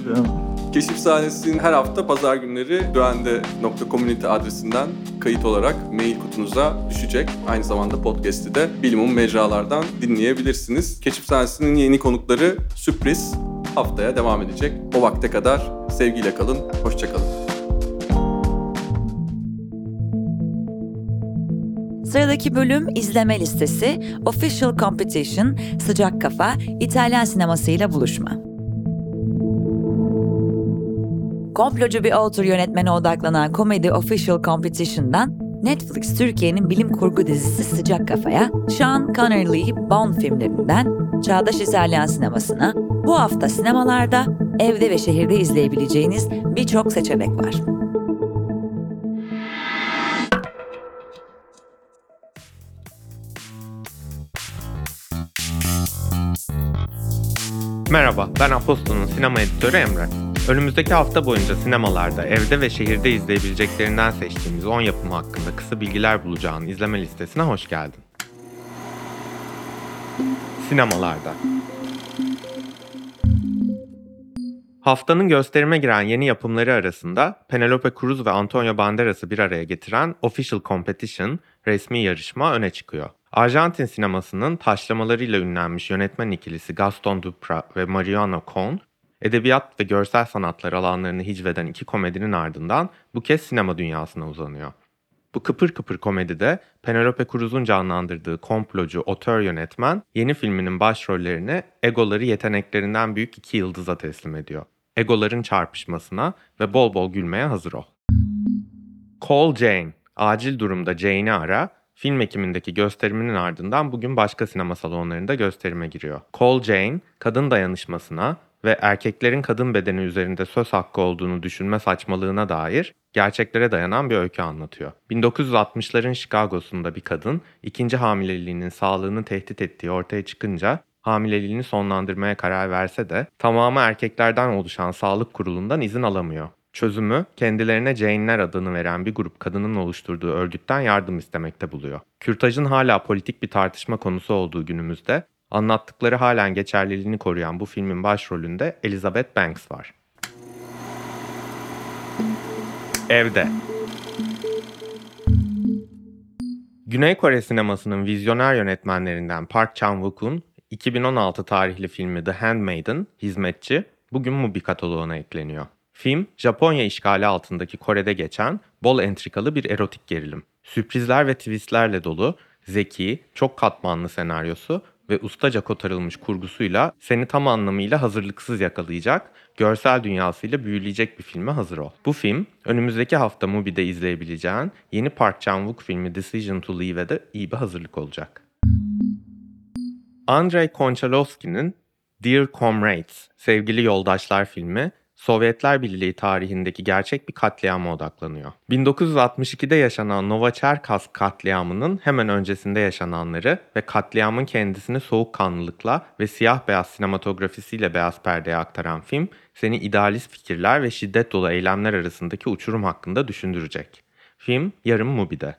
Keşif Sahnesi'nin her hafta pazar günleri doende.community adresinden kayıt olarak mail kutunuza düşecek. Aynı zamanda podcast'i de bilimum mecralardan dinleyebilirsiniz. Keşif Sahnesi'nin yeni konukları sürpriz, haftaya devam edecek. O vakte kadar sevgiyle kalın, hoşça kalın. Sıradaki bölüm izleme listesi, Official Competition, Sıcak Kafa, İtalyan sinemasıyla buluşma. Komplocu bir author yönetmene odaklanan komedi Official Competition'dan Netflix Türkiye'nin bilim kurgu dizisi Sıcak Kafa'ya, Sean Connery'li Bond filmlerinden çağdaş İtalyan sinemasına, bu hafta sinemalarda, evde ve şehirde izleyebileceğiniz birçok seçenek var. Merhaba, ben Aposto'nun sinema editörü Emre. Önümüzdeki hafta boyunca sinemalarda, evde ve şehirde izleyebileceklerinden seçtiğimiz 10 yapım hakkında kısa bilgiler bulacağın izleme listesine hoş geldin. Sinemalarda. Haftanın gösterime giren yeni yapımları arasında Penelope Cruz ve Antonio Banderas'ı bir araya getiren Official Competition, resmi yarışma öne çıkıyor. Arjantin sinemasının taşlamalarıyla ünlenmiş yönetmen ikilisi Gaston Duprat ve Mariano Con, edebiyat ve görsel sanatlar alanlarını hicveden iki komedinin ardından bu kez sinema dünyasına uzanıyor. Bu kıpır kıpır komedide Penelope Cruz'un canlandırdığı komplocu otör yönetmen yeni filminin başrollerini egoları yeteneklerinden büyük iki yıldıza teslim ediyor. Egoların çarpışmasına ve bol bol gülmeye hazır ol. Call Jane, acil durumda Jane'i ara, film ekimindeki gösteriminin ardından bugün başka sinema salonlarında gösterime giriyor. Call Jane, kadın dayanışmasına ve erkeklerin kadın bedeni üzerinde söz hakkı olduğunu düşünme saçmalığına dair gerçeklere dayanan bir öykü anlatıyor. 1960'ların Chicago'sunda bir kadın, ikinci hamileliğinin sağlığını tehdit ettiği ortaya çıkınca hamileliğini sonlandırmaya karar verse de tamamı erkeklerden oluşan sağlık kurulundan izin alamıyor. Çözümü kendilerine Jane'ler adını veren bir grup kadının oluşturduğu örgütten yardım istemekte buluyor. Kürtajın hala politik bir tartışma konusu olduğu günümüzde anlattıkları halen geçerliliğini koruyan bu filmin başrolünde Elizabeth Banks var. Evde. Güney Kore sinemasının vizyoner yönetmenlerinden Park Chan-wook'un 2016 tarihli filmi The Handmaiden, Hizmetçi, bugün Mubi kataloğuna ekleniyor. Film, Japonya işgali altındaki Kore'de geçen bol entrikalı bir erotik gerilim. Sürprizler ve twistlerle dolu, zeki, çok katmanlı senaryosu ve ustaca kotarılmış kurgusuyla seni tam anlamıyla hazırlıksız yakalayacak, görsel dünyasıyla büyüleyecek bir filme hazır ol. Bu film, önümüzdeki hafta Mubi'de izleyebileceğin yeni Park Chan-wook filmi Decision to Leave'e de iyi bir hazırlık olacak. Andrei Konchalovsky'nin Dear Comrades, Sevgili Yoldaşlar filmi, Sovyetler Birliği tarihindeki gerçek bir katliama odaklanıyor. 1962'de yaşanan Novaçerkaz katliamının hemen öncesinde yaşananları ve katliamın kendisini soğukkanlılıkla ve siyah beyaz sinematografisiyle beyaz perdeye aktaran film, seni idealist fikirler ve şiddet dolu eylemler arasındaki uçurum hakkında düşündürecek. Film yarın Mubi'de.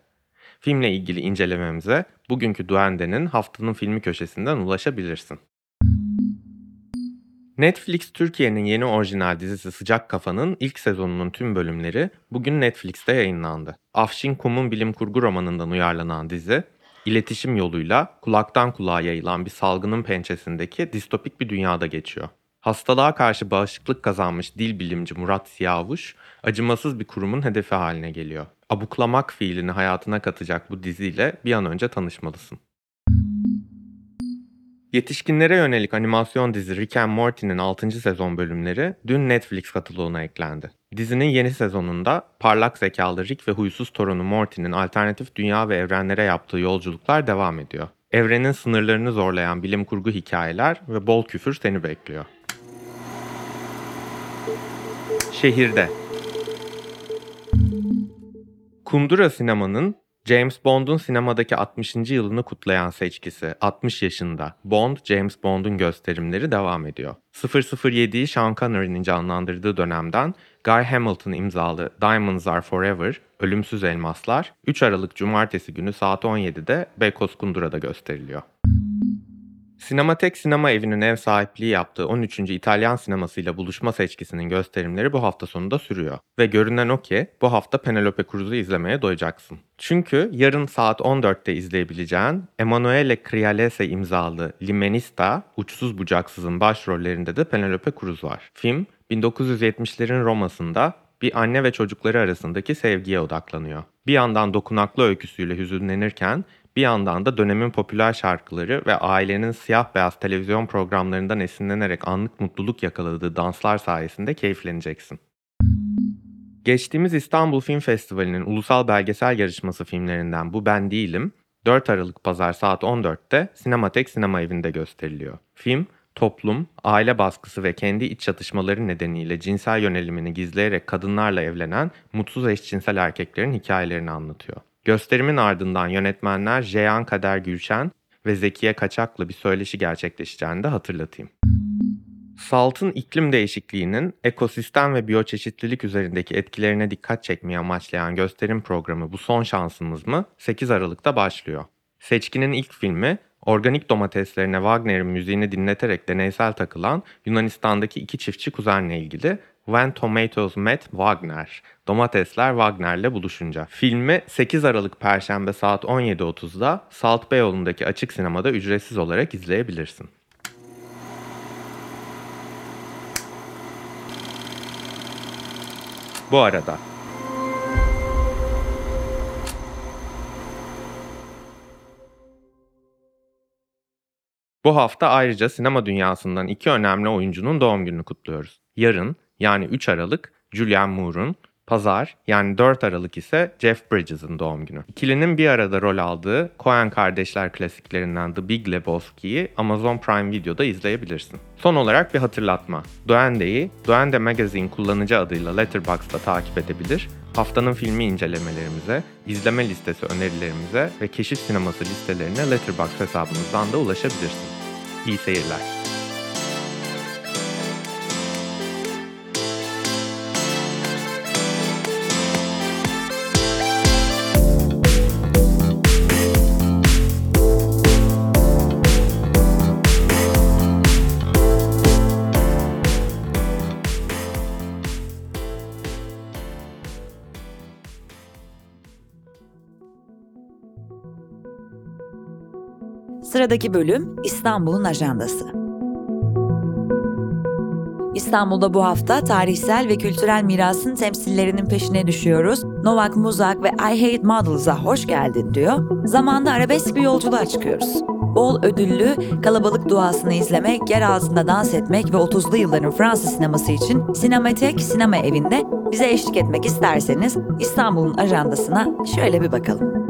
Filmle ilgili incelememize bugünkü Duende'nin haftanın filmi köşesinden ulaşabilirsin. Netflix Türkiye'nin yeni orijinal dizisi Sıcak Kafa'nın ilk sezonunun tüm bölümleri bugün Netflix'te yayınlandı. Afşin Kum'un bilim kurgu romanından uyarlanan dizi, iletişim yoluyla kulaktan kulağa yayılan bir salgının pençesindeki distopik bir dünyada geçiyor. Hastalığa karşı bağışıklık kazanmış dil bilimci Murat Siyavuş, acımasız bir kurumun hedefi haline geliyor. Abuklamak fiilini hayatına katacak bu diziyle bir an önce tanışmalısın. Yetişkinlere yönelik animasyon dizi Rick and Morty'nin 6. sezon bölümleri dün Netflix kataloğuna eklendi. Dizinin yeni sezonunda parlak zekalı Rick ve huysuz torunu Morty'nin alternatif dünya ve evrenlere yaptığı yolculuklar devam ediyor. Evrenin sınırlarını zorlayan bilim kurgu hikayeler ve bol küfür seni bekliyor. Şehirde. Kundura Sinema'nın James Bond'un sinemadaki 60. yılını kutlayan seçkisi 60 yaşında Bond, James Bond'un gösterimleri devam ediyor. 007'yi Sean Connery'nin canlandırdığı dönemden Guy Hamilton imzalı Diamonds Are Forever, Ölümsüz Elmaslar 3 Aralık Cumartesi günü saat 17'de Beykoz Kundura'da gösteriliyor. Sinematek Sinema Evi'nin ev sahipliği yaptığı 13. İtalyan sinemasıyla buluşma seçkisinin gösterimleri bu hafta sonunda sürüyor. Ve görünen o ki bu hafta Penelope Cruz'u izlemeye doyacaksın. Çünkü yarın saat 14'te izleyebileceğin Emanuele Crialese imzalı Limenista, Uçsuz Bucaksız'ın başrollerinde de Penelope Cruz var. Film 1970'lerin Roma'sında bir anne ve çocukları arasındaki sevgiye odaklanıyor. Bir yandan dokunaklı öyküsüyle hüzünlenirken bir yandan da dönemin popüler şarkıları ve ailenin siyah beyaz televizyon programlarından esinlenerek anlık mutluluk yakaladığı danslar sayesinde keyifleneceksin. Geçtiğimiz İstanbul Film Festivali'nin ulusal belgesel yarışması filmlerinden Bu Ben Değilim, 4 Aralık Pazar saat 14'te Sinematek Sinema Evi'nde gösteriliyor. Film, toplum, aile baskısı ve kendi iç çatışmaları nedeniyle cinsel yönelimini gizleyerek kadınlarla evlenen mutsuz eşcinsel erkeklerin hikayelerini anlatıyor. Gösterimin ardından yönetmenler Jeyan Kader Gülşen ve Zekiye Kaçak'la bir söyleşi gerçekleşeceğini de hatırlatayım. Salt'ın iklim değişikliğinin ekosistem ve biyoçeşitlilik üzerindeki etkilerine dikkat çekmeyi amaçlayan gösterim programı Bu Son Şansımız mı? 8 Aralık'ta başlıyor. Seçkinin ilk filmi, organik domateslerine Wagner'in müziğini dinleterek deneysel takılan Yunanistan'daki iki çiftçi kuzenle ilgili When Tomatoes Met Wagner, Domatesler Wagner'le buluşunca. Filmi 8 Aralık Perşembe saat 17.30'da Salt Beyoğlu'ndaki Açık Sinema'da ücretsiz olarak izleyebilirsin. Bu arada bu hafta ayrıca sinema dünyasından iki önemli oyuncunun doğum gününü kutluyoruz. Yarın yani 3 Aralık Julianne Moore'un, pazar yani 4 Aralık ise Jeff Bridges'in doğum günü. İkilinin bir arada rol aldığı Coen kardeşler klasiklerinden The Big Lebowski'yi Amazon Prime Video'da izleyebilirsin. Son olarak bir hatırlatma. Duende'yi Duende Magazine kullanıcı adıyla Letterboxd'da takip edebilir, haftanın filmi incelemelerimize, izleme listesi önerilerimize ve keşif sineması listelerine Letterboxd hesabımızdan da ulaşabilirsin. İyi seyirler. Sıradaki bölüm İstanbul'un ajandası. İstanbul'da bu hafta tarihsel ve kültürel mirasın temsillerinin peşine düşüyoruz. Novak Muzak ve I Hate Models'a hoş geldin diyor. Zamanda arabesk bir yolculuğa çıkıyoruz. Bol ödüllü, kalabalık duasını izlemek, yer ağzında dans etmek ve 30'lu yılların Fransız sineması için Sinematek Sinema Evi'nde bize eşlik etmek isterseniz İstanbul'un ajandasına şöyle bir bakalım.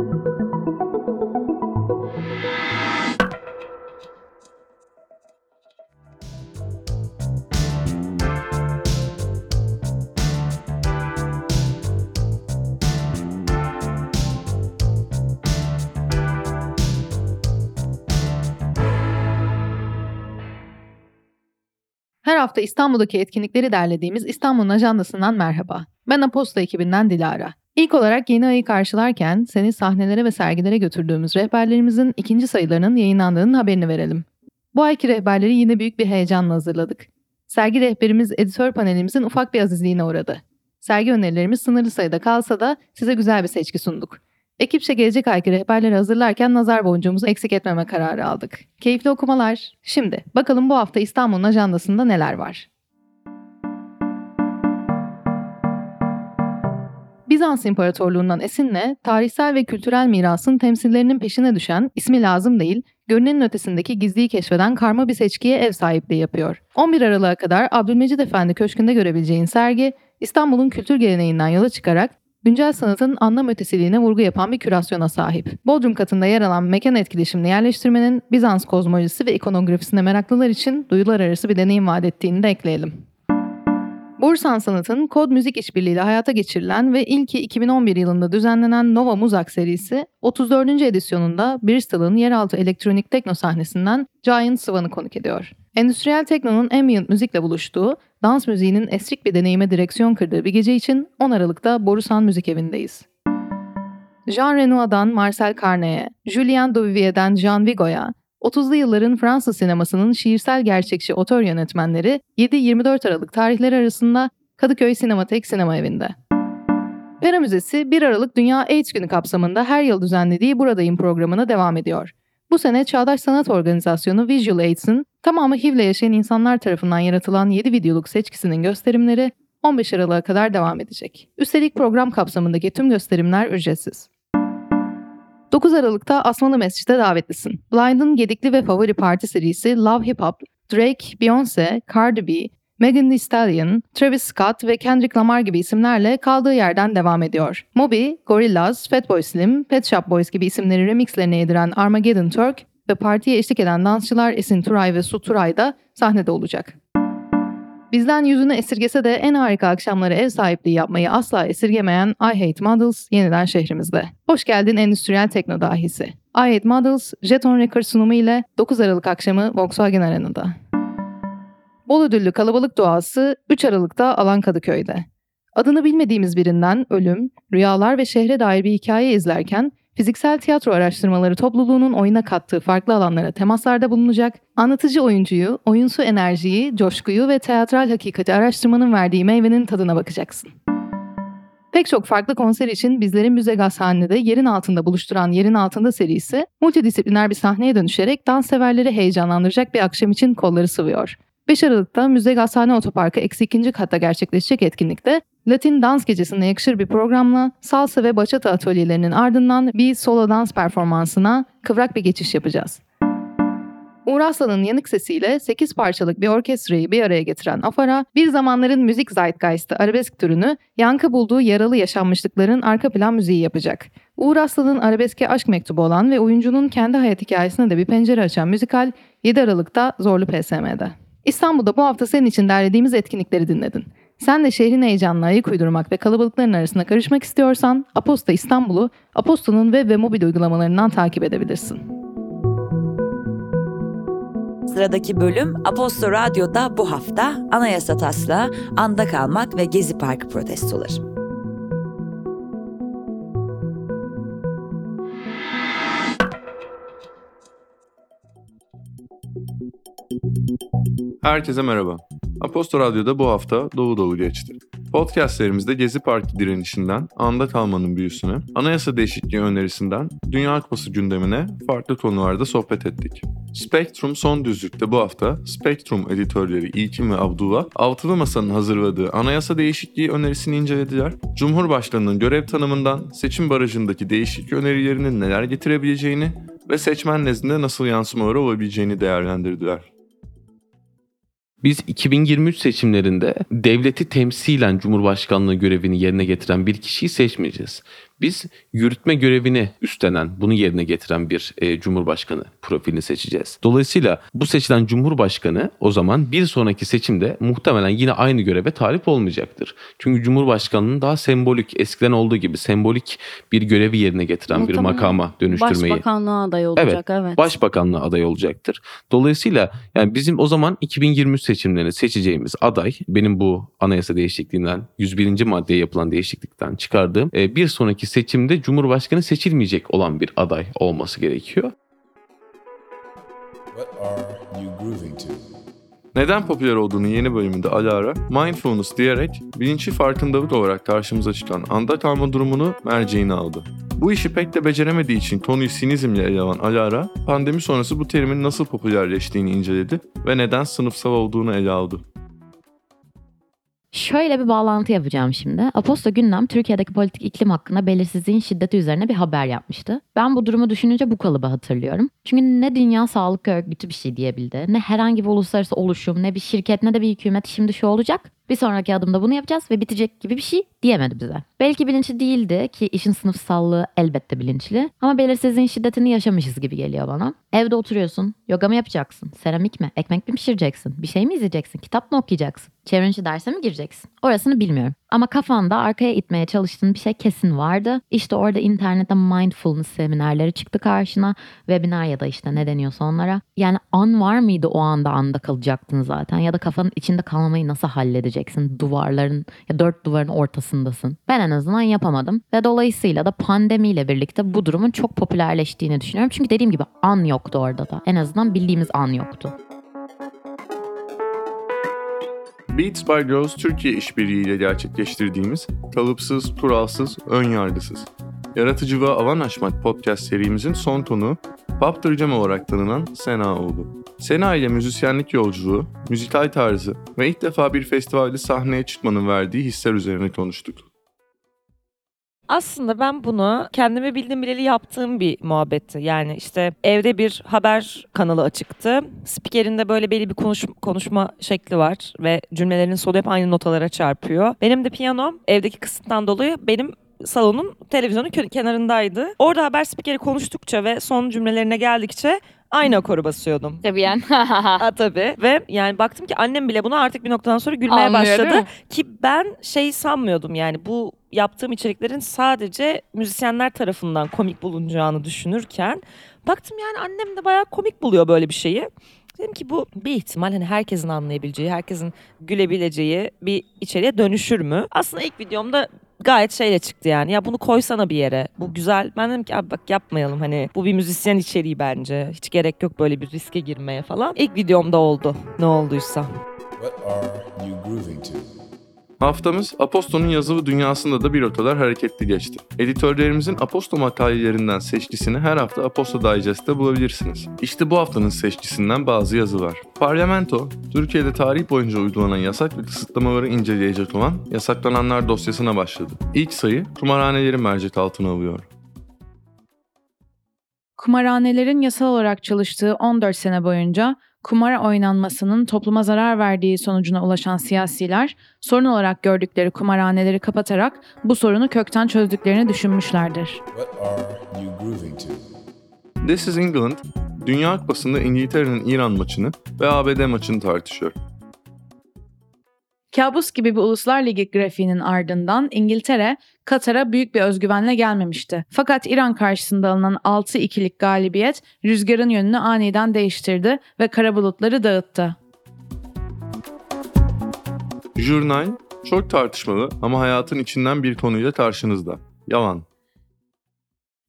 Her hafta İstanbul'daki etkinlikleri derlediğimiz İstanbul'un ajandasından merhaba. Ben Aposto ekibinden Dilara. İlk olarak yeni ayı karşılarken seni sahnelere ve sergilere götürdüğümüz rehberlerimizin ikinci sayılarının yayınlandığının haberini verelim. Bu ayki rehberleri yine büyük bir heyecanla hazırladık. Sergi rehberimiz editör panelimizin ufak bir azizliğine uğradı. Sergi önerilerimiz sınırlı sayıda kalsa da size güzel bir seçki sunduk. Ekipçe gelecek ayki rehberleri hazırlarken nazar boncuğumuzu eksik etmeme kararı aldık. Keyifli okumalar. Şimdi bakalım bu hafta İstanbul'un ajandasında neler var? Bizans İmparatorluğundan esinle tarihsel ve kültürel mirasın temsillerinin peşine düşen, ismi lazım değil, görünenin ötesindeki gizliyi keşfeden karma bir seçkiye ev sahipliği yapıyor. 11 Aralık'a kadar Abdülmecid Efendi Köşkü'nde görebileceğin sergi, İstanbul'un kültür geleneğinden yola çıkarak güncel sanatın anlam ötesiliğine vurgu yapan bir kürasyona sahip. Bodrum katında yer alan mekan etkileşimli yerleştirmenin Bizans kozmolojisi ve ikonografisine meraklılar için duyular arası bir deneyim vaat ettiğini de ekleyelim. Bursan Sanat'ın Kod Müzik İşbirliği'yle hayata geçirilen ve ilki 2011 yılında düzenlenen Nova Muzak serisi 34. edisyonunda Bristol'ın yeraltı elektronik tekno sahnesinden Giant Swan'ı konuk ediyor. Endüstriyel teknonun ambient müzikle buluştuğu, dans müziğinin esrik bir deneyime direksiyon kırdığı bir gece için 10 Aralık'ta Borusan Müzik Evi'ndeyiz. Jean Renoir'dan Marcel Carné'ye, Julien Duvivier'den Jean Vigo'ya, 30'lu yılların Fransız sinemasının şiirsel gerçekçi otör yönetmenleri 7-24 Aralık tarihleri arasında Kadıköy Sinematek Sinema Evi'nde. Pera Müzesi 1 Aralık Dünya AIDS Günü kapsamında her yıl düzenlediği Buradayım programına devam ediyor. Bu sene Çağdaş Sanat Organizasyonu Visual AIDS'in tamamı HIV'le yaşayan insanlar tarafından yaratılan 7 videoluk seçkisinin gösterimleri 15 Aralık'a kadar devam edecek. Üstelik program kapsamındaki tüm gösterimler ücretsiz. 9 Aralık'ta Asmalı Mescid'de davetlisin. Blind'ın gedikli ve favori parti serisi Love Hip Hop, Drake, Beyoncé, Cardi B, Megan Thee Stallion, Travis Scott ve Kendrick Lamar gibi isimlerle kaldığı yerden devam ediyor. Moby, Gorillaz, Fatboy Slim, Pet Shop Boys gibi isimleri remixlerine yediren Armageddon Turk ve partiye eşlik eden dansçılar Esin Turay ve Su Turay da sahnede olacak. Bizden yüzünü esirgese de en harika akşamlara ev sahipliği yapmayı asla esirgemeyen I Hate Models yeniden şehrimizde. Hoş geldin endüstriyel tekno dahisi. I Hate Models, Jeton Records sunumu ile 9 Aralık akşamı Volkswagen Arena'da. Bol ödüllü kalabalık doğası 3 Aralık'ta Alan Kadıköy'de. Adını bilmediğimiz birinden ölüm, rüyalar ve şehre dair bir hikaye izlerken fiziksel tiyatro araştırmaları topluluğunun oyuna kattığı farklı alanlara temaslarda bulunacak, anlatıcı oyuncuyu, oyunsu enerjiyi, coşkuyu ve teatral hakikati araştırmanın verdiği meyvenin tadına bakacaksın. Pek çok farklı konser için bizleri Müze Gazhane'de yerin altında buluşturan Yerin Altında serisi, multidisipliner bir sahneye dönüşerek dansseverleri heyecanlandıracak bir akşam için kolları sıvıyor. 5 Aralık'ta Müze Gazhane Otoparkı -2. Katta gerçekleşecek etkinlikte Latin dans gecesine yakışır bir programla salsa ve bachata atölyelerinin ardından bir solo dans performansına kıvrak bir geçiş yapacağız. Uğur Aslan'ın yanık sesiyle 8 parçalık bir orkestrayı bir araya getiren Afara, bir zamanların müzik zeitgeist'i arabesk türünü yankı bulduğu yaralı yaşanmışlıkların arka plan müziği yapacak. Uğur Aslan'ın arabeske aşk mektubu olan ve oyuncunun kendi hayat hikayesine de bir pencere açan müzikal 7 Aralık'ta Zorlu PSM'de. İstanbul'da bu hafta senin için derlediğimiz etkinlikleri dinledin. Sen de şehrin heyecanına ayık uydurmak ve kalabalıkların arasına karışmak istiyorsan Aposto İstanbul'u Aposto'nun web ve mobil uygulamalarından takip edebilirsin. Sıradaki bölüm Aposto Radyo'da bu hafta Anayasa Taslağı, Anda Kalmak ve Gezi Parkı protestoları. Herkese merhaba. Aposto Radyo'da bu hafta dolu dolu geçti. Podcastlerimizde Gezi Parkı direnişinden, anda kalmanın büyüsüne, anayasa değişikliği önerisinden, Dünya Kupası gündemine farklı konularda sohbet ettik. Spektrum son düzlükte bu hafta Spektrum editörleri İlkin ve Abdullah, Altılı Masa'nın hazırladığı anayasa değişikliği önerisini incelediler. Cumhurbaşkanının görev tanımından seçim barajındaki değişiklik önerilerinin neler getirebileceğini ve seçmen nezdinde nasıl yansımaları olabileceğini değerlendirdiler. Biz 2023 seçimlerinde devleti temsilen Cumhurbaşkanlığı görevini yerine getiren bir kişiyi seçmeyeceğiz. Biz yürütme görevini üstlenen, bunu yerine getiren bir cumhurbaşkanı profilini seçeceğiz. Dolayısıyla bu seçilen cumhurbaşkanı o zaman bir sonraki seçimde muhtemelen yine aynı göreve talip olmayacaktır. Çünkü cumhurbaşkanının daha sembolik, eskiden olduğu gibi sembolik bir görevi yerine getiren muhtemelen bir makama dönüştürmeyi. Başbakanlığa aday olacak, evet. Başbakanlığa aday olacaktır. Dolayısıyla yani bizim o zaman 2023 seçimlerini seçeceğimiz aday, benim bu anayasa değişikliğinden 101. maddeye yapılan değişiklikten çıkardığım bir sonraki seçimde cumhurbaşkanı seçilmeyecek olan bir aday olması gerekiyor. Neden popüler olduğunun yeni bölümünde Alara, mindfulness diyerek bilinçli farkındalık olarak karşımıza çıkan anda kalma durumunu merceğine aldı. Bu işi pek de beceremediği için konuyu sinizmle ele alan Alara, pandemi sonrası bu terimin nasıl popülerleştiğini inceledi ve neden sınıfsal olduğunu ele aldı. Şöyle bir bağlantı yapacağım şimdi. Aposto Gündem, Türkiye'deki politik iklim hakkında belirsizliğin şiddeti üzerine bir haber yapmıştı. Ben bu durumu düşününce bu kalıbı hatırlıyorum. Çünkü ne Dünya Sağlık Örgütü bir şey diyebildi, ne herhangi bir uluslararası oluşum, ne bir şirket, ne de bir hükümet şimdi şu olacak, bir sonraki adımda bunu yapacağız ve bitecek gibi bir şey diyemedi bize. Belki bilinçli değildi ki işin sınıfsallığı elbette bilinçli. Ama belirsizliğin şiddetini yaşamışız gibi geliyor bana. Evde oturuyorsun, yoga mı yapacaksın, seramik mi, ekmek mi pişireceksin, bir şey mi izleyeceksin, kitap mı okuyacaksın, çevrimiçi derse mi gireceksin? Orasını bilmiyorum. Ama kafanda arkaya itmeye çalıştığın bir şey kesin vardı. İşte orada internette mindfulness seminerleri çıktı karşına. Webinar ya da işte ne deniyorsa onlara. Yani an var mıydı o anda kalacaktın zaten? Ya da kafanın içinde kalmayı nasıl halledeceksin? Duvarların, ya dört duvarın ortasındasın. Ben en azından yapamadım. Ve dolayısıyla da pandemiyle birlikte bu durumun çok popülerleştiğini düşünüyorum. Çünkü dediğim gibi an yoktu orada da. En azından bildiğimiz an yoktu. Beats by Girls Türkiye işbirliğiyle gerçekleştirdiğimiz kalıpsız, kuralsız, önyargısız, yaratıcılığa alan açmak podcast serimizin son konuğu Paptırcam olarak tanınan Sena oldu. Sena ile müzisyenlik yolculuğu, müzikal tarzı ve ilk defa bir festivalde sahneye çıkmanın verdiği hisler üzerine konuştuk. Aslında ben bunu kendime bildim bileli yaptığım bir muhabbetti. Yani işte evde bir haber kanalı açıktı. Spikerinde böyle belli bir konuşma şekli var ve cümlelerin sonu hep aynı notalara çarpıyor. Benim de piyanom evdeki kısıttan dolayı benim salonun televizyonun kenarındaydı. Orada haber spikeri konuştukça ve son cümlelerine geldikçe aynı akoru basıyordum. Tabii yani. Tabii. Ve yani baktım ki annem bile buna artık bir noktadan sonra gülmeye başladı. Ki ben sanmıyordum yani bu yaptığım içeriklerin sadece müzisyenler tarafından komik bulunacağını düşünürken baktım yani annem de bayağı komik buluyor böyle bir şeyi. Dedim ki bu bir ihtimal hani herkesin anlayabileceği, herkesin gülebileceği bir içeriğe dönüşür mü? Aslında ilk videomda gayet şeyle çıktı yani. Ya bunu koysana bir yere. Bu güzel. Ben dedim ki abi bak yapmayalım hani. Bu bir müzisyen içeriği bence. Hiç gerek yok böyle bir riske girmeye falan. İlk videomda oldu. Ne olduysa. Haftamız Aposto'nun yazılı dünyasında da bir otalar hareketli geçti. Editörlerimizin Aposto makalelerinden seçkisini her hafta Aposto Digest'te bulabilirsiniz. İşte bu haftanın seçkisinden bazı yazılar. Parlamento, Türkiye'de tarih boyunca uygulanan yasak ve kısıtlamaları inceleyecek olan yasaklananlar dosyasına başladı. İlk sayı kumarhaneleri mercek altına alıyor. Kumarhanelerin yasal olarak çalıştığı 14 sene boyunca kumar oynanmasının topluma zarar verdiği sonucuna ulaşan siyasiler, sorun olarak gördükleri kumarhaneleri kapatarak bu sorunu kökten çözdüklerini düşünmüşlerdir. This is England, Dünya Kupası'nda İngiltere'nin İran maçını ve ABD maçını tartışıyor. Kabus gibi bir Uluslar Ligi grafiğinin ardından İngiltere, Katar'a büyük bir özgüvenle gelmemişti. Fakat İran karşısında alınan 6-2'lik galibiyet rüzgarın yönünü aniden değiştirdi ve kara bulutları dağıttı. Jurnal, çok tartışmalı ama hayatın içinden bir konuyla karşınızda. Yalan.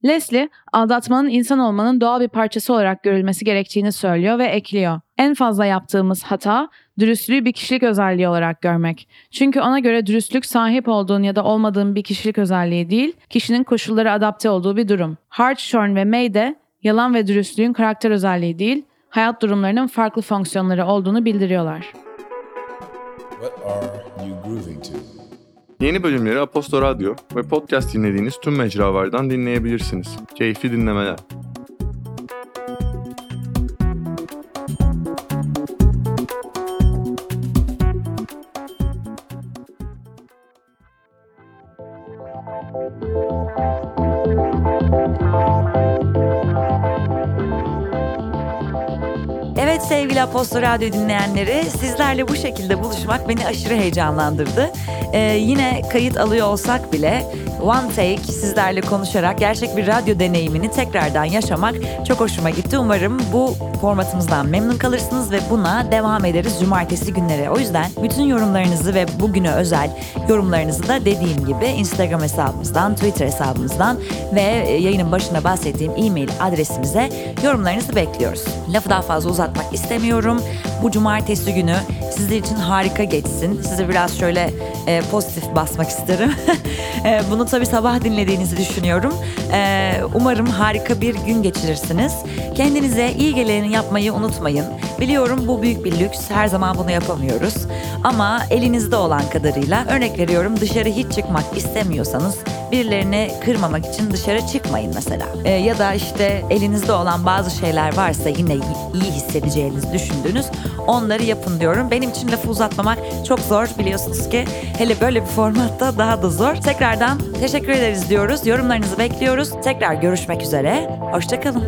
Leslie, aldatmanın insan olmanın doğal bir parçası olarak görülmesi gerektiğini söylüyor ve ekliyor. En fazla yaptığımız hata, dürüstlüğü bir kişilik özelliği olarak görmek. Çünkü ona göre dürüstlük sahip olduğun ya da olmadığın bir kişilik özelliği değil, kişinin koşullara adapte olduğu bir durum. Hartshorne ve May de yalan ve dürüstlüğün karakter özelliği değil, hayat durumlarının farklı fonksiyonları olduğunu bildiriyorlar. Yeni bölümleri Aposto Radyo ve podcast dinlediğiniz tüm mecralardan dinleyebilirsiniz. Keyifli dinlemeler. Evet sevgili Aposto Radyo dinleyenleri, sizlerle bu şekilde buluşmak beni aşırı heyecanlandırdı. Yine kayıt alıyor olsak bile one take sizlerle konuşarak gerçek bir radyo deneyimini tekrardan yaşamak çok hoşuma gitti. Umarım bu formatımızdan memnun kalırsınız ve buna devam ederiz cumartesi günleri. O yüzden bütün yorumlarınızı ve bugüne özel yorumlarınızı da dediğim gibi Instagram hesabımızdan, Twitter hesabımızdan ve yayının başında bahsettiğim e-mail adresimize yorumlarınızı bekliyoruz. Lafı daha fazla uzatmak istemiyorum. Bu cumartesi günü sizler için harika geçsin. Sizi biraz şöyle pozitif basmak isterim. Bunu tabii sabah dinlediğinizi düşünüyorum. Umarım harika bir gün geçirirsiniz. Kendinize iyi geleni yapmayı unutmayın. Biliyorum bu büyük bir lüks. Her zaman bunu yapamıyoruz. Ama elinizde olan kadarıyla, örnek veriyorum, dışarı hiç çıkmak istemiyorsanız birilerini kırmamak için dışarı çıkmayın mesela. Ya da işte elinizde olan bazı şeyler varsa yine iyi hissedeceğinizi düşündüğünüz onları yapın diyorum. Benim için lafı uzatmamak çok zor, biliyorsunuz ki. Hele böyle bir formatta daha da zor. Tekrardan teşekkür ederiz diyoruz. Yorumlarınızı bekliyoruz. Tekrar görüşmek üzere. Hoşça kalın.